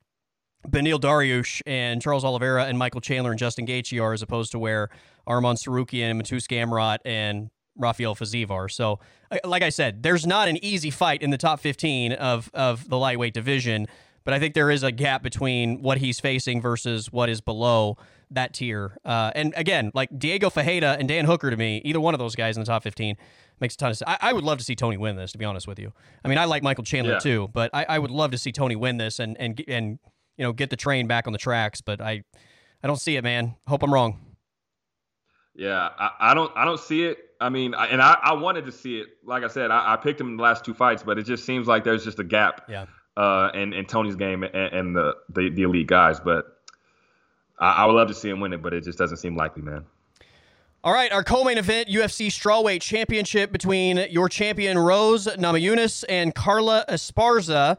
Beneil Dariush and Charles Oliveira and Michael Chandler and Justin Gaethje are, as opposed to where Arman Sarukian and Matus Gamrot and Rafael Faziev are. So, like I said, there's not an easy fight in the top fifteen of, of the lightweight division, but I think there is a gap between what he's facing versus what is below that tier. Uh, and again, like Diego Fajeda and Dan Hooker to me, either one of those guys in the top fifteen makes a ton of sense. I, I would love to see Tony win this, to be honest with you. I mean, I like Michael Chandler yeah. too, but I, I would love to see Tony win this and, and, and, you know, get the train back on the tracks, but I, I don't see it, man. Hope I'm wrong. Yeah, I, I don't, I don't see it. I mean, I, and I, I wanted to see it. Like I said, I, I picked him in the last two fights, but it just seems like there's just a gap yeah. uh, in, in Tony's game and, and the, the, the elite guys. But I, I would love to see him win it, but it just doesn't seem likely, man. All right, our co-main event, U F C Strawweight Championship between your champion Rose Namajunas and Carla Esparza.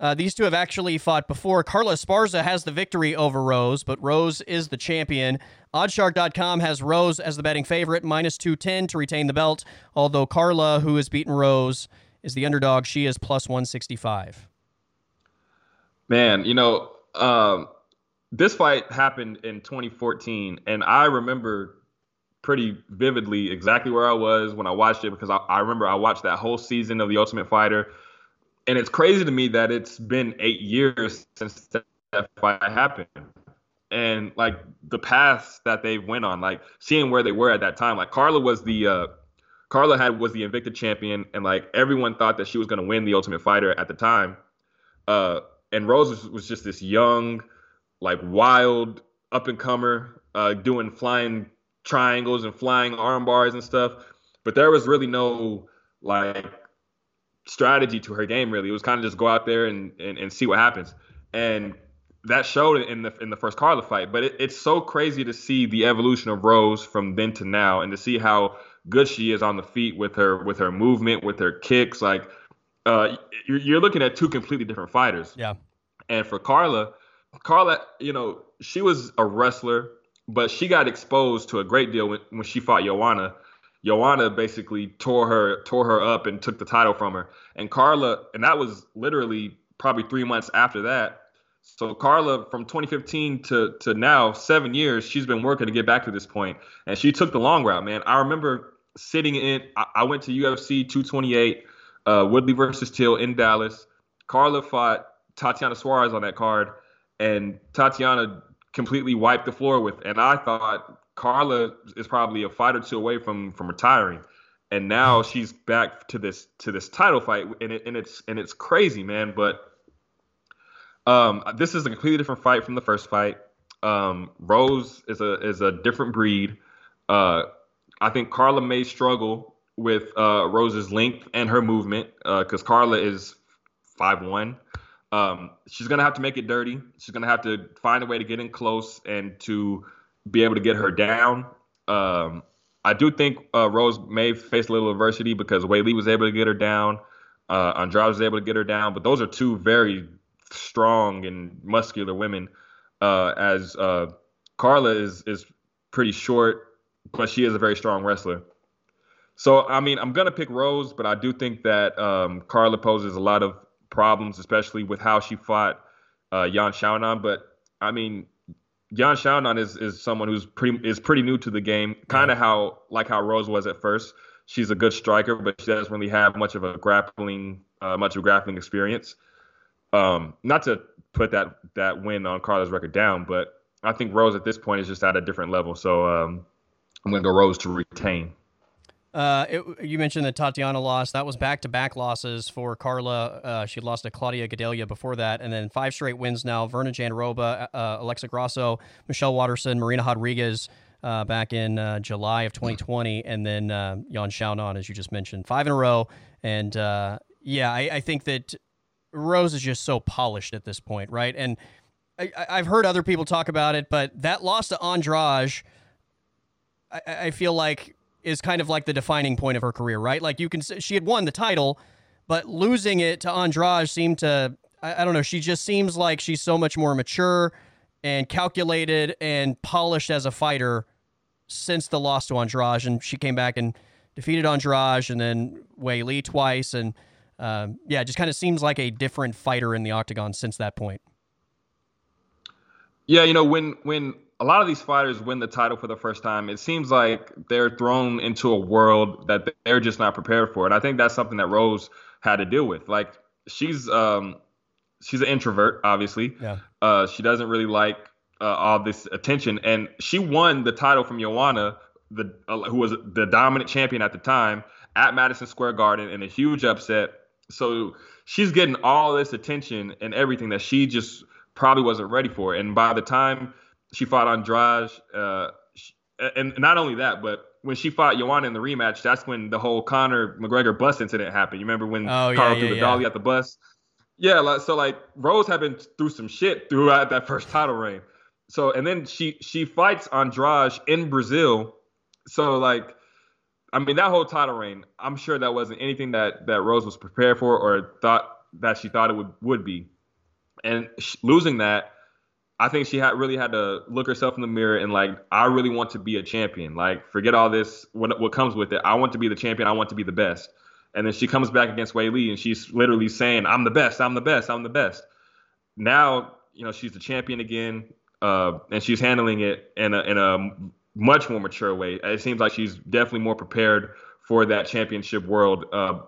Uh, these two have actually fought before. Carla Esparza has the victory over Rose, but Rose is the champion. Oddshark dot com has Rose as the betting favorite, minus two ten to retain the belt, although Carla, who has beaten Rose, is the underdog. She is plus one sixty-five. Man, you know, um, this fight happened in twenty fourteen, and I remember pretty vividly exactly where I was when I watched it, because I, I remember I watched that whole season of The Ultimate Fighter. And it's crazy to me that it's been eight years since that fight happened. And, like, the paths that they went on, like, seeing where they were at that time. Like, Carla was the uh, Carla had was the Invicta champion, and, like, everyone thought that she was going to win The Ultimate Fighter at the time. Uh, and Rose was, was just this young, like, wild up-and-comer uh, doing flying triangles and flying arm bars and stuff. But there was really no, like, strategy to her game. Really, it was kind of just go out there and, and and see what happens, and that showed in the in the first Carla fight. But it, it's so crazy to see the evolution of Rose from then to now, and to see how good she is on the feet with her with her movement, with her kicks. Like uh, you're, you're looking at two completely different fighters. Yeah. And for Carla, Carla, you know, she was a wrestler, but she got exposed to a great deal when, when she fought Joanna. Joanna basically tore her tore her up and took the title from her. And Carla, and that was literally probably three months after that. So Carla, from twenty fifteen to, to now, seven years, she's been working to get back to this point. And she took the long route, man. I remember sitting in – I went to U F C two twenty-eight, uh, Woodley versus Till in Dallas. Carla fought Tatiana Suarez on that card, and Tatiana completely wiped the floor with. And I thought Carla is probably a fight or two away from, from retiring. And now she's back to this to this title fight, and it, and it's and it's crazy, man. But um, this is a completely different fight from the first fight. Um, Rose is a is a different breed. Uh, I think Carla may struggle with uh, Rose's length and her movement because uh, Carla is five one. Um, she's gonna have to make it dirty. She's gonna have to find a way to get in close and to be able to get her down. Um, I do think uh, Rose may face a little adversity because Weili was able to get her down. Uh, Andrade was able to get her down. But those are two very strong and muscular women, uh, as uh, Carla is is pretty short, but she is a very strong wrestler. So, I mean, I'm going to pick Rose, but I do think that um, Carla poses a lot of problems, especially with how she fought uh, Yan Xiaonan. But, I mean, Yan Xiaonan is, is someone who's pretty is pretty new to the game, kind of how like how Rose was at first. She's a good striker, but she doesn't really have much of a grappling uh, much of grappling experience. Um, not to put that that win on Carla's record down, but I think Rose at this point is just at a different level. So um, I'm going to go Rose to retain. Uh, it, you mentioned the Tatiana loss. That was back-to-back losses for Carla. Uh, she lost to Claudia Gadelia before that, and then five straight wins now. Verna Jandaroba, uh, Alexa Grasso, Michelle Watterson, Marina Rodriguez uh, back in uh, July of twenty twenty, and then uh, Yan Xiaonan, as you just mentioned, five in a row. And, uh, yeah, I, I think that Rose is just so polished at this point, right? And I, I've heard other people talk about it, but that loss to Andrade, I, I feel like, is kind of like the defining point of her career, right? Like you can, she had won the title, but losing it to Andrade seemed to, I, I don't know. She just seems like she's so much more mature and calculated and polished as a fighter since the loss to Andrade. And she came back and defeated Andrade and then Weili twice. And um, yeah, it just kind of seems like a different fighter in the octagon since that point. Yeah. You know, when, when, a lot of these fighters win the title for the first time, it seems like they're thrown into a world that they're just not prepared for. And I think that's something that Rose had to deal with. Like she's um, she's an introvert, obviously. Yeah. Uh, she doesn't really like uh, all this attention. And she won the title from Joanna, the, uh, who was the dominant champion at the time, at Madison Square Garden in a huge upset. So she's getting all this attention and everything that she just probably wasn't ready for. And by the time she fought Andrade, uh, and not only that, but when she fought Joanna in the rematch, that's when the whole Conor McGregor bus incident happened. You remember when oh, Carl yeah, threw yeah, the yeah. dolly at the bus? Yeah, like, so like Rose had been through some shit throughout that first title reign. So and then she she fights Andrade in Brazil. So like, I mean that whole title reign, I'm sure that wasn't anything that that Rose was prepared for or thought that she thought it would would be, and she, losing that. I think she had really had to look herself in the mirror and like, I really want to be a champion. Like, forget all this, what what comes with it. I want to be the champion. I want to be the best. And then she comes back against Weili and she's literally saying, I'm the best. I'm the best. I'm the best. Now, you know, she's the champion again. Uh, and she's handling it in a, in a much more mature way. It seems like she's definitely more prepared for that championship world uh,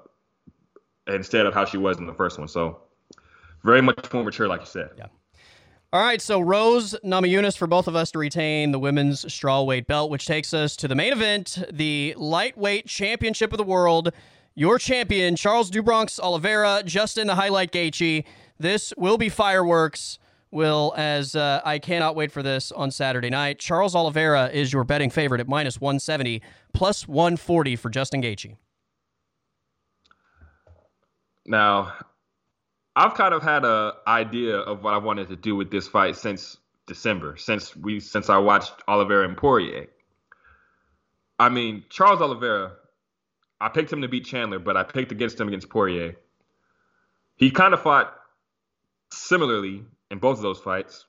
instead of how she was in the first one. So very much more mature, like you said. Yeah. All right, so Rose Namajunas for both of us to retain the women's strawweight belt, which takes us to the main event, the lightweight championship of the world. Your champion, Charles "Dubronx" Oliveira, Justin the Highlight Gaethje. This will be fireworks, Will, as uh, I cannot wait for this on Saturday night. Charles Oliveira is your betting favorite at minus one seventy, plus one forty for Justin Gaethje. Now, I've kind of had a idea of what I wanted to do with this fight since December, since we since I watched Oliveira and Poirier. I mean, Charles Oliveira, I picked him to beat Chandler, but I picked against him against Poirier. He kind of fought similarly in both of those fights,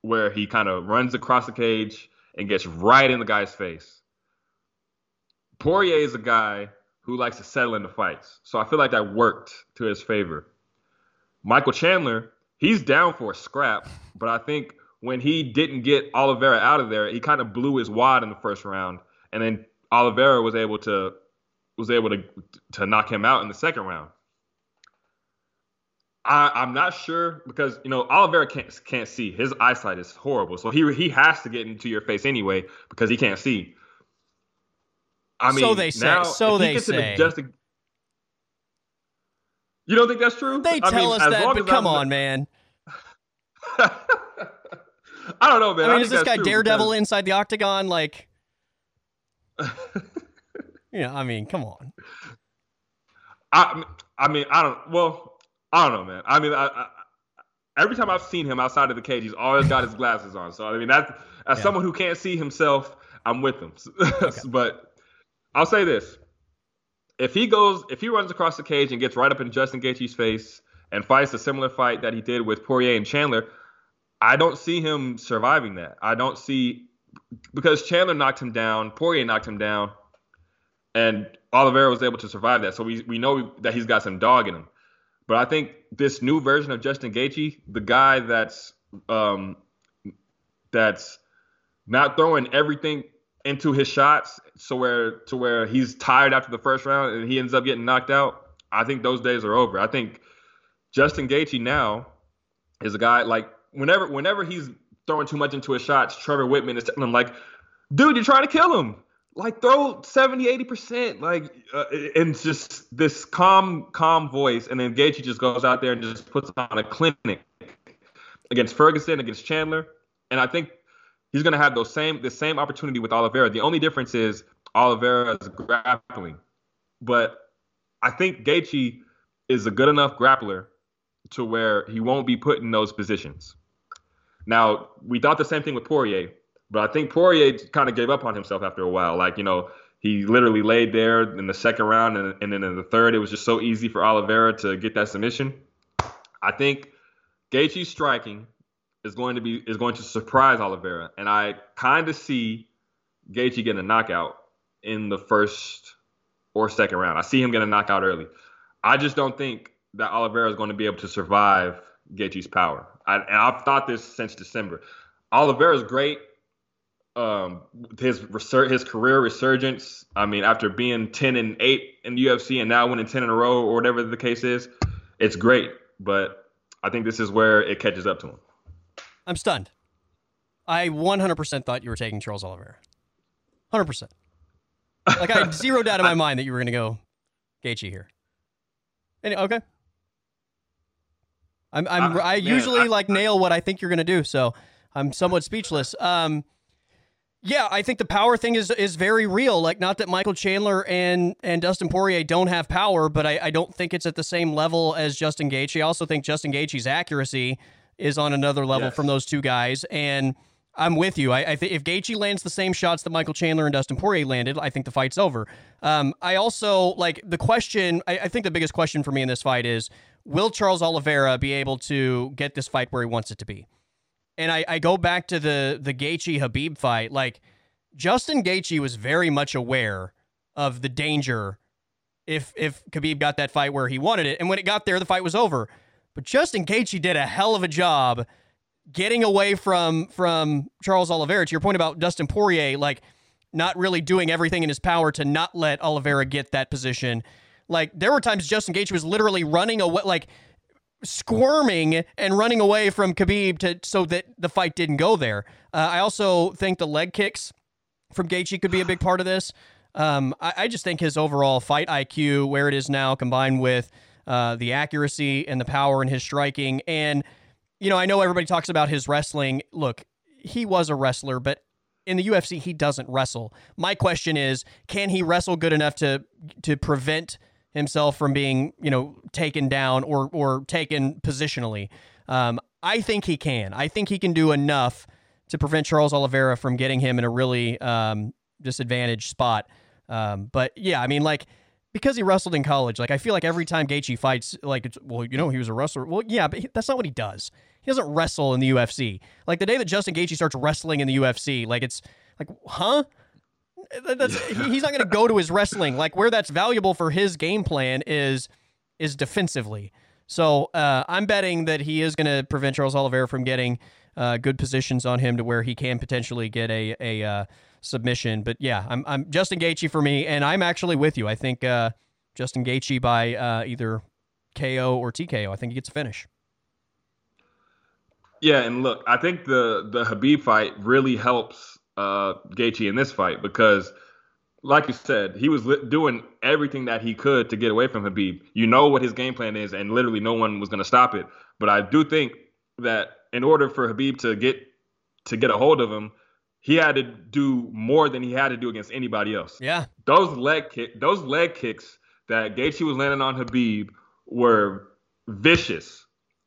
where he kind of runs across the cage and gets right in the guy's face. Poirier is a guy who likes to settle into fights, so I feel like that worked to his favor. Michael Chandler, he's down for a scrap, but I think when he didn't get Oliveira out of there, he kind of blew his wad in the first round, and then Oliveira was able to was able to to knock him out in the second round. I, I'm not sure because, you know, Oliveira can't can't see. His eyesight is horrible, so he he has to get into your face anyway because he can't see. I mean, so they say. Now, so they say. Justin, you don't think that's true? They tell I mean, us as that, long but as come I'm, on, man. I don't know, man. I mean, I is this guy Daredevil because... inside the octagon? Like, yeah, you know, I mean, come on. I, I mean, I don't. Well. I don't know, man. I mean, I, I, every time I've seen him outside of the cage, he's always got his glasses on. So, I mean, that's, as yeah. someone who can't see himself, I'm with him. Okay. But I'll say this. If he goes, if he runs across the cage and gets right up in Justin Gaethje's face and fights a similar fight that he did with Poirier and Chandler, I don't see him surviving that. I don't see – because Chandler knocked him down, Poirier knocked him down, and Oliveira was able to survive that. So we we know that he's got some dog in him. But I think this new version of Justin Gaethje, the guy that's um, that's not throwing everything into his shots, so where to where he's tired after the first round and he ends up getting knocked out. I think those days are over. I think Justin Gaethje now is a guy like whenever whenever he's throwing too much into his shots, Trevor Whitman is telling him like, "Dude, you're trying to kill him. Like throw seventy, eighty percent, like, uh, and just this calm, calm voice." And then Gaethje just goes out there and just puts on a clinic against Ferguson, against Chandler. And I think he's going to have those same, the same opportunity with Oliveira. The only difference is Oliveira is grappling, but I think Gaethje is a good enough grappler to where he won't be put in those positions. Now, we thought the same thing with Poirier. But I think Poirier kind of gave up on himself after a while. Like, you know, he literally laid there in the second round, and, and then in the third, it was just so easy for Oliveira to get that submission. I think Gaethje's striking is going to be is going to surprise Oliveira, and I kind of see Gaethje getting a knockout in the first or second round. I see him getting a knockout early. I just don't think that Oliveira is going to be able to survive Gaethje's power. I, and I've thought this since December. Oliveira's great. Um, his research, his career resurgence. I mean, after being ten and eight in the U F C and now winning ten in a row or whatever the case is, it's great. But I think this is where it catches up to him. I'm stunned. I one hundred percent thought you were taking Charles Oliveira. one hundred percent. Like, I had zero doubt in my mind that you were going to go Gaethje here. Any, okay. I'm, I'm, I, I man, usually, I, like, I, nail what I think you're going to do, so I'm somewhat speechless. Um... Yeah, I think the power thing is is very real. Like, not that Michael Chandler and, and Dustin Poirier don't have power, but I, I don't think it's at the same level as Justin Gaethje. I also think Justin Gaethje's accuracy is on another level yes. from those two guys, and I'm with you. I, I think if Gaethje lands the same shots that Michael Chandler and Dustin Poirier landed, I think the fight's over. Um, I also, like, the question, I, I think the biggest question for me in this fight is, will Charles Oliveira be able to get this fight where he wants it to be? And I, I go back to the the Gaethje-Habib fight. Like, Justin Gaethje was very much aware of the danger if if Khabib got that fight where he wanted it. And when it got there, the fight was over. But Justin Gaethje did a hell of a job getting away from, from Charles Oliveira. To your point about Dustin Poirier, like, not really doing everything in his power to not let Oliveira get that position. Like, there were times Justin Gaethje was literally running away, like, squirming and running away from Khabib to so that the fight didn't go there. Uh, I also think the leg kicks from Gaethje could be a big part of this. Um, I, I just think his overall fight I Q, where it is now, combined with uh, the accuracy and the power in his striking. And, you know, I know everybody talks about his wrestling. Look, he was a wrestler, but in the U F C, he doesn't wrestle. My question is, can he wrestle good enough to to prevent himself from being, you know, taken down or or taken positionally? Um, I think he can. I think he can do enough to prevent Charles Oliveira from getting him in a really um, disadvantaged spot. Um, but yeah, I mean, like, because he wrestled in college, like, I feel like every time Gaethje fights, like, it's, well, you know, he was a wrestler. Well, yeah, but he, that's not what he does. He doesn't wrestle in the U F C. Like, the day that Justin Gaethje starts wrestling in the U F C, like, it's like, huh? That's, he's not going to go to his wrestling. Like, where that's valuable for his game plan is is defensively. So uh, I'm betting that he is going to prevent Charles Oliveira from getting uh, good positions on him to where he can potentially get a a uh, submission. But yeah, I'm I'm Justin Gaethje for me, and I'm actually with you. I think uh, Justin Gaethje by uh, either K O or T K O. I think he gets a finish. Yeah, and look, I think the the Khabib fight really helps uh, Gaethje in this fight because, like you said, he was li- doing everything that he could to get away from Khabib. You know what his game plan is, and literally no one was going to stop it. But I do think that in order for Khabib to get to get a hold of him, he had to do more than he had to do against anybody else. Yeah, those leg kick, those leg kicks that Gaethje was landing on Khabib were vicious.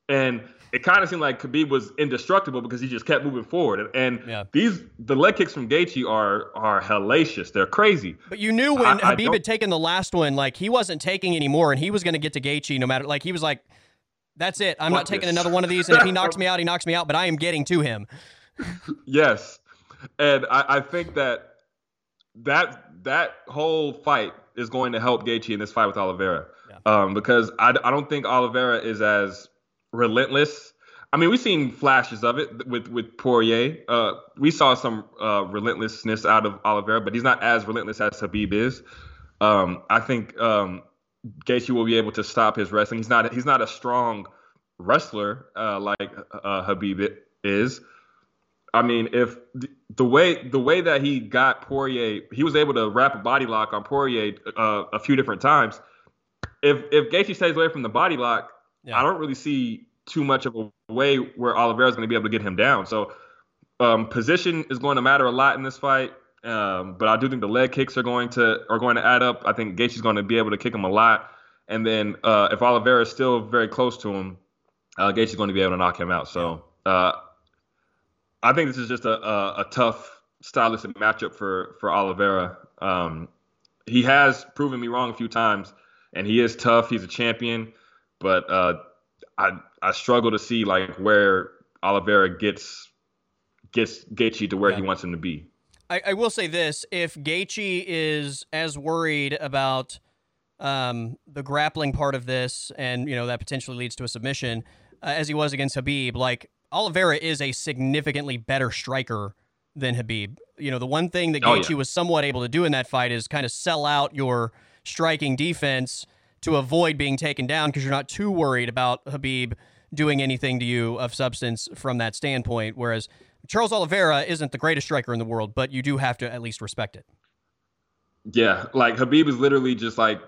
And it kind of seemed like Khabib was indestructible because he just kept moving forward. And yeah. these the leg kicks from Gaethje are are hellacious. They're crazy. But you knew when I, Khabib I had taken the last one, like, he wasn't taking anymore, and he was going to get to Gaethje no matter. Like, he was like, that's it. I'm not taking this. Another one of these. And if he knocks me out, he knocks me out. But I am getting to him. Yes. And I, I think that, that that whole fight is going to help Gaethje in this fight with Oliveira. Yeah. Um, because I, I don't think Oliveira is as relentless. I mean, we've seen flashes of it with with Poirier. Uh, we saw some uh, relentlessness out of Oliveira, but he's not as relentless as Khabib is. Um, I think um, Gaethje will be able to stop his wrestling. He's not he's not a strong wrestler uh, like uh, Khabib is. I mean, if th- the way the way that he got Poirier, he was able to wrap a body lock on Poirier uh, a few different times. If if Gaethje stays away from the body lock, yeah. I don't really see too much of a way where Oliveira's going to be able to get him down. So um, position is going to matter a lot in this fight. Um, but I do think the leg kicks are going to are going to add up. I think Gaethje's going to be able to kick him a lot. And then uh, if Oliveira is still very close to him, uh, Gaethje's going to be able to knock him out. So uh, I think this is just a, a, a tough stylistic matchup for, for Oliveira. Um, he has proven me wrong a few times, and he is tough. He's a champion. But uh, I I struggle to see like where Oliveira gets gets Gaethje to where yeah. he wants him to be. I, I will say this: if Gaethje is as worried about um, the grappling part of this, and you know that potentially leads to a submission, uh, as he was against Khabib, like Oliveira is a significantly better striker than Khabib. You know, the one thing that oh, Gaethje yeah. was somewhat able to do in that fight is kind of sell out your striking defense to avoid being taken down because you're not too worried about Khabib doing anything to you of substance from that standpoint, whereas Charles Oliveira isn't the greatest striker in the world, but you do have to at least respect it. Yeah, like Khabib is literally just like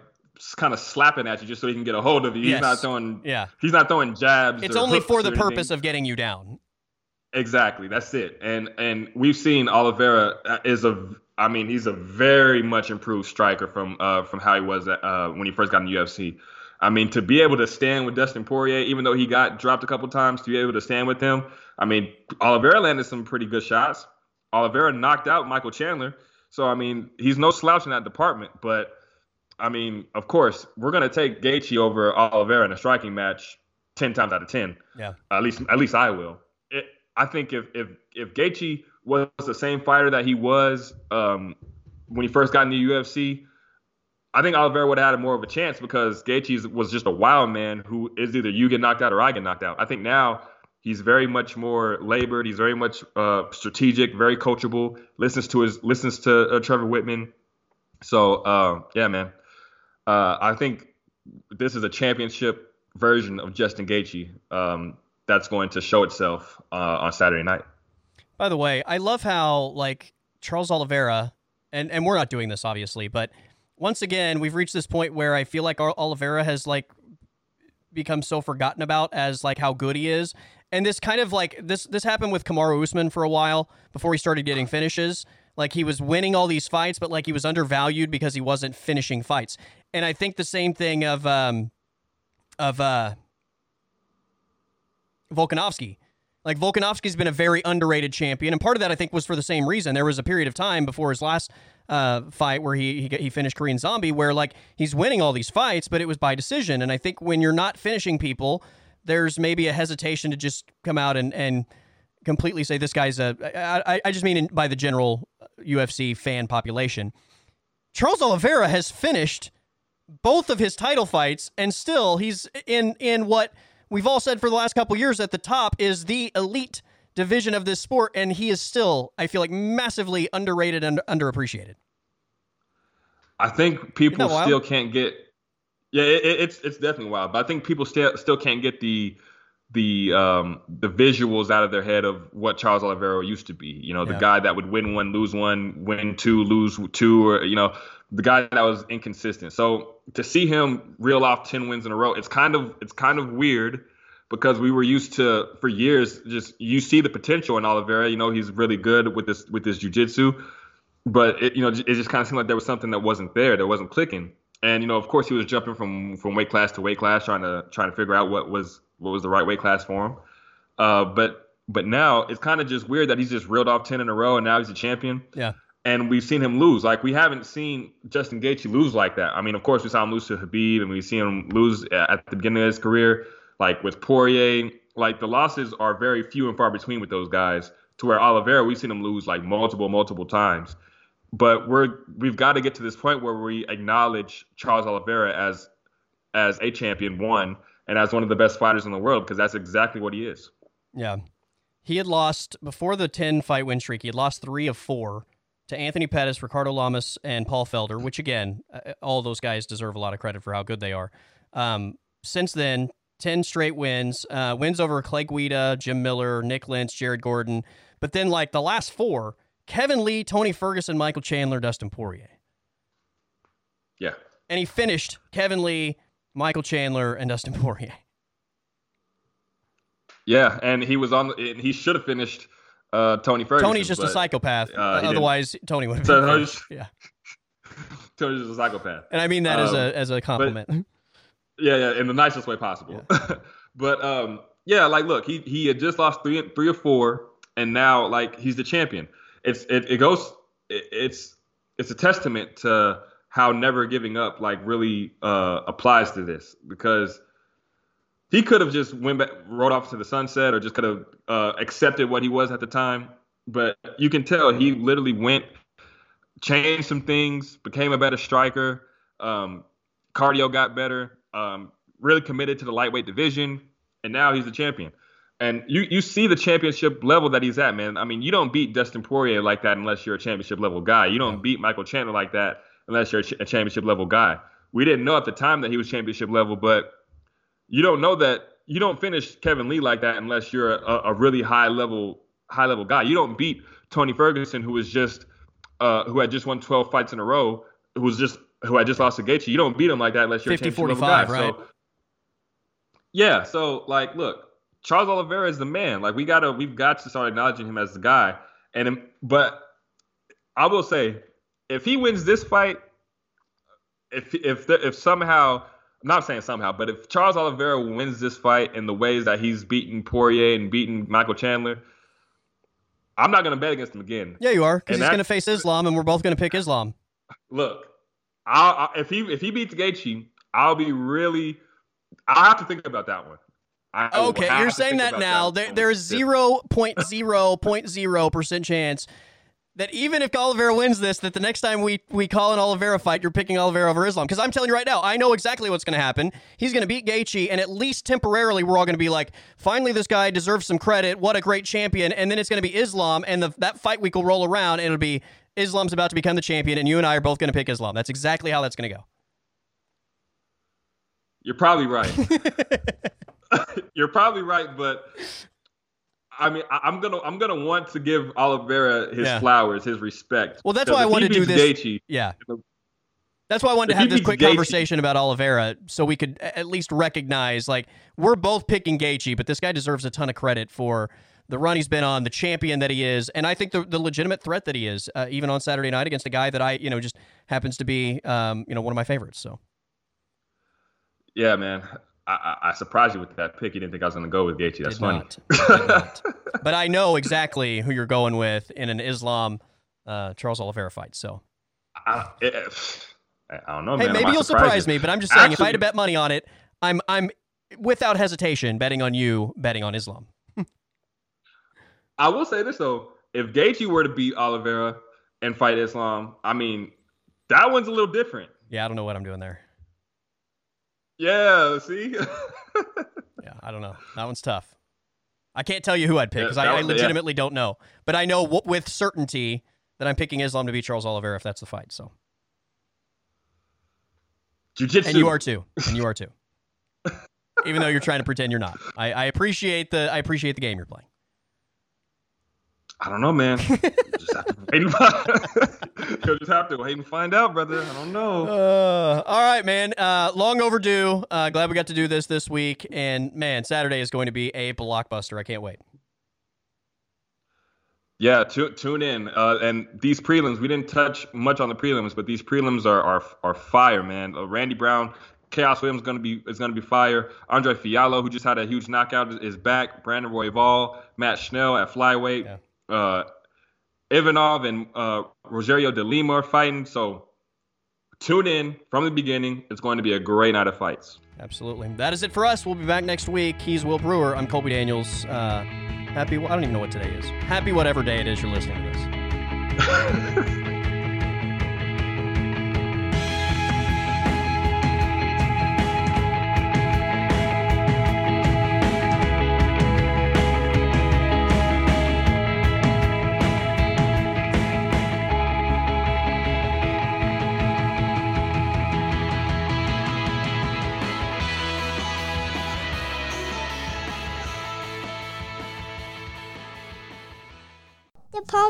kind of slapping at you just so he can get a hold of you. Yes. He's not throwing, yeah. he's not throwing jabs. It's only for the purpose of getting you down. Exactly, that's it. And and we've seen Oliveira is a I mean, he's a very much improved striker from uh, from how he was at, uh, when he first got in the U F C. I mean, to be able to stand with Dustin Poirier, even though he got dropped a couple times, to be able to stand with him. I mean, Oliveira landed some pretty good shots. Oliveira knocked out Michael Chandler. So, I mean, he's no slouch in that department. But, I mean, of course, we're going to take Gaethje over Oliveira in a striking match ten times out of ten. Yeah. At least at least I will. It, I think if if if Gaethje was the same fighter that he was um, when he first got in the U F C, I think Oliveira would have had more of a chance because Gaethje was just a wild man who is either you get knocked out or I get knocked out. I think now he's very much more labored. He's very much uh, strategic, very coachable, listens to his listens to uh, Trevor Whitman. So, uh, yeah, man, uh, I think this is a championship version of Justin Gaethje um, that's going to show itself uh, on Saturday night. By the way, I love how, like, Charles Oliveira, and, and we're not doing this, obviously, but once again, we've reached this point where I feel like Oliveira has, like, become so forgotten about as, like, how good he is. And this kind of, like, this this happened with Kamaru Usman for a while before he started getting finishes. Like, he was winning all these fights, but, like, he was undervalued because he wasn't finishing fights. And I think the same thing of, um, of uh, Volkanovski. Like, Volkanovski's been a very underrated champion, and part of that, I think, was for the same reason. There was a period of time before his last uh, fight where he, he he finished Korean Zombie, where like he's winning all these fights, but it was by decision. And I think when you're not finishing people, there's maybe a hesitation to just come out and and completely say this guy's a. I, I just mean in, by the general U F C fan population. Charles Oliveira has finished both of his title fights, and still he's in in what we've all said for the last couple of years at the top is the elite division of this sport, and he is still, I feel like, massively underrated and underappreciated. I think people still can't get... Yeah, it, it's it's definitely wild, but I think people still still can't get the the um, the visuals out of their head of what Charles Oliveira used to be. You know, the yeah. guy that would win one, lose one, win two, lose two, or, you know, the guy that was inconsistent. So to see him reel off ten wins in a row, it's kind of it's kind of weird, because we were used to, for years, just you see the potential in Oliveira. You know, he's really good with this with his jiu-jitsu. But, it, you know, it just kind of seemed like there was something that wasn't there, that wasn't clicking. And, you know, of course, he was jumping from, from weight class to weight class, trying to trying to figure out what was what was the right weight class for him. Uh, but but now it's kind of just weird that he's just reeled off ten in a row, and now he's a champion. Yeah. And we've seen him lose. Like, we haven't seen Justin Gaethje lose like that. I mean, of course, we saw him lose to Khabib, and we've seen him lose at the beginning of his career. Like with Poirier, like the losses are very few and far between with those guys, to where Oliveira, we've seen him lose like multiple, multiple times. But we're, we've got to get to this point where we acknowledge Charles Oliveira as, as a champion, one, and as one of the best fighters in the world, because that's exactly what he is. Yeah. He had lost, before the ten fight win streak, he had lost three of four to Anthony Pettis, Ricardo Lamas, and Paul Felder, which again, all those guys deserve a lot of credit for how good they are. Um, since then, ten straight wins, uh, wins over Clay Guida, Jim Miller, Nick Lentz, Jared Gordon. But then, like, the last four, Kevin Lee, Tony Ferguson, Michael Chandler, Dustin Poirier. Yeah. And he finished Kevin Lee, Michael Chandler, and Dustin Poirier. Yeah, and he was on the, he should have finished uh, Tony Ferguson. Tony's just but, a psychopath. Uh, Otherwise, didn't. Tony would have so finished. Yeah. Tony's just a psychopath. And I mean that um, as a as a compliment. But, Yeah, yeah, in the nicest way possible. Yeah. But, um, yeah, like, look, he he had just lost three three or four, and now, like, he's the champion. It's It, it goes it, – it's it's a testament to how never giving up, like, really uh, applies to this, because he could have just went back, rode off to the sunset, or just could have uh, accepted what he was at the time. But you can tell he literally went, changed some things, became a better striker, um, cardio got better. Um, really committed to the lightweight division, and now he's the champion. And you you see the championship level that he's at, man. I mean, you don't beat Dustin Poirier like that unless you're a championship level guy. You don't beat Michael Chandler like that unless you're a, ch- a championship level guy. We didn't know at the time that he was championship level, but you don't know that you don't finish Kevin Lee like that unless you're a, a really high level high level guy. You don't beat Tony Ferguson, who was just uh, who had just won twelve fights in a row, who was just who I just lost to Gaethje. You don't beat him like that unless you're a championship level guy. Right? So, yeah, so, like, look, Charles Oliveira is the man. Like, we gotta, we've got to start acknowledging him as the guy. And But I will say, if he wins this fight, if if the, if somehow, I'm not saying somehow, but if Charles Oliveira wins this fight in the ways that he's beaten Poirier and beaten Michael Chandler, I'm not going to bet against him again. Yeah, you are, because he's going to face Islam, and we're both going to pick Islam. Look. I'll, I, if he if he beats Gaethje, I'll be really. I have to think about that one. I okay, you're saying that now. That there, there is zero point zero point zero percent chance that even if Oliveira wins this, that the next time we we call an Oliveira fight, you're picking Oliveira over Islam. Because I'm telling you right now, I know exactly what's going to happen. He's going to beat Gaethje, and at least temporarily, we're all going to be like, finally, this guy deserves some credit. What a great champion! And then it's going to be Islam, and the, that fight week will roll around, and it'll be. Islam's about to become the champion, and you and I are both going to pick Islam. That's exactly how that's going to go. You're probably right. You're probably right, but I mean, I, I'm gonna I'm gonna want to give Oliveira his yeah. flowers, his respect. Well, that's why I wanted to do this. Gaethje, yeah, that's why I wanted to have this quick Gaethje. conversation about Oliveira, so we could at least recognize, like, we're both picking Gaethje, but this guy deserves a ton of credit for. The run he's been on, the champion that he is, and I think the, the legitimate threat that he is, uh, even on Saturday night against a guy that I, you know, just happens to be, um, you know, one of my favorites. So, yeah, man, I, I, I surprised you with that pick. You didn't think I was going to go with Gaethje. That's funny. Not. I but I know exactly who you're going with in an Islam uh, Charles Oliveira fight. So I, if, I don't know, hey, man. Maybe you'll surprise me, but I'm just saying, actually, if I had to bet money on it, I'm I'm without hesitation betting on you betting on Islam. I will say this though: if Gaethje were to beat Oliveira and fight Islam, I mean, that one's a little different. Yeah, I don't know what I'm doing there. Yeah, see. Yeah, I don't know. That one's tough. I can't tell you who I'd pick because yeah, I, I legitimately yeah. don't know. But I know w with certainty that I'm picking Islam to beat Charles Oliveira if that's the fight. So. Jiu-jitsu. And you are too. And you are too. Even though you're trying to pretend you're not. I, I appreciate the I appreciate the game you're playing. I don't know, man. You'll just have to wait and find, You'll just have to wait and find out, brother. I don't know. Uh, all right, man. Uh, long overdue. Uh, glad we got to do this this week. And, man, Saturday is going to be a blockbuster. I can't wait. Yeah, tune in. Uh, and these prelims, we didn't touch much on the prelims, but these prelims are are, are fire, man. Uh, Randy Brown, Chaos Williams is going to be is going to be fire. Andre Fiallo, who just had a huge knockout, is back. Brandon Royval, Matt Schnell at flyweight. Yeah. Uh, Ivanov and uh, Rogerio de Lima are fighting, so tune in from the beginning. It's going to be a great night of fights. Absolutely. That is it for us. We'll be back next week. He's Will Brewer. I'm Colby Daniels. Uh, happy, I don't even know what today is. Happy whatever day it is you're listening to this.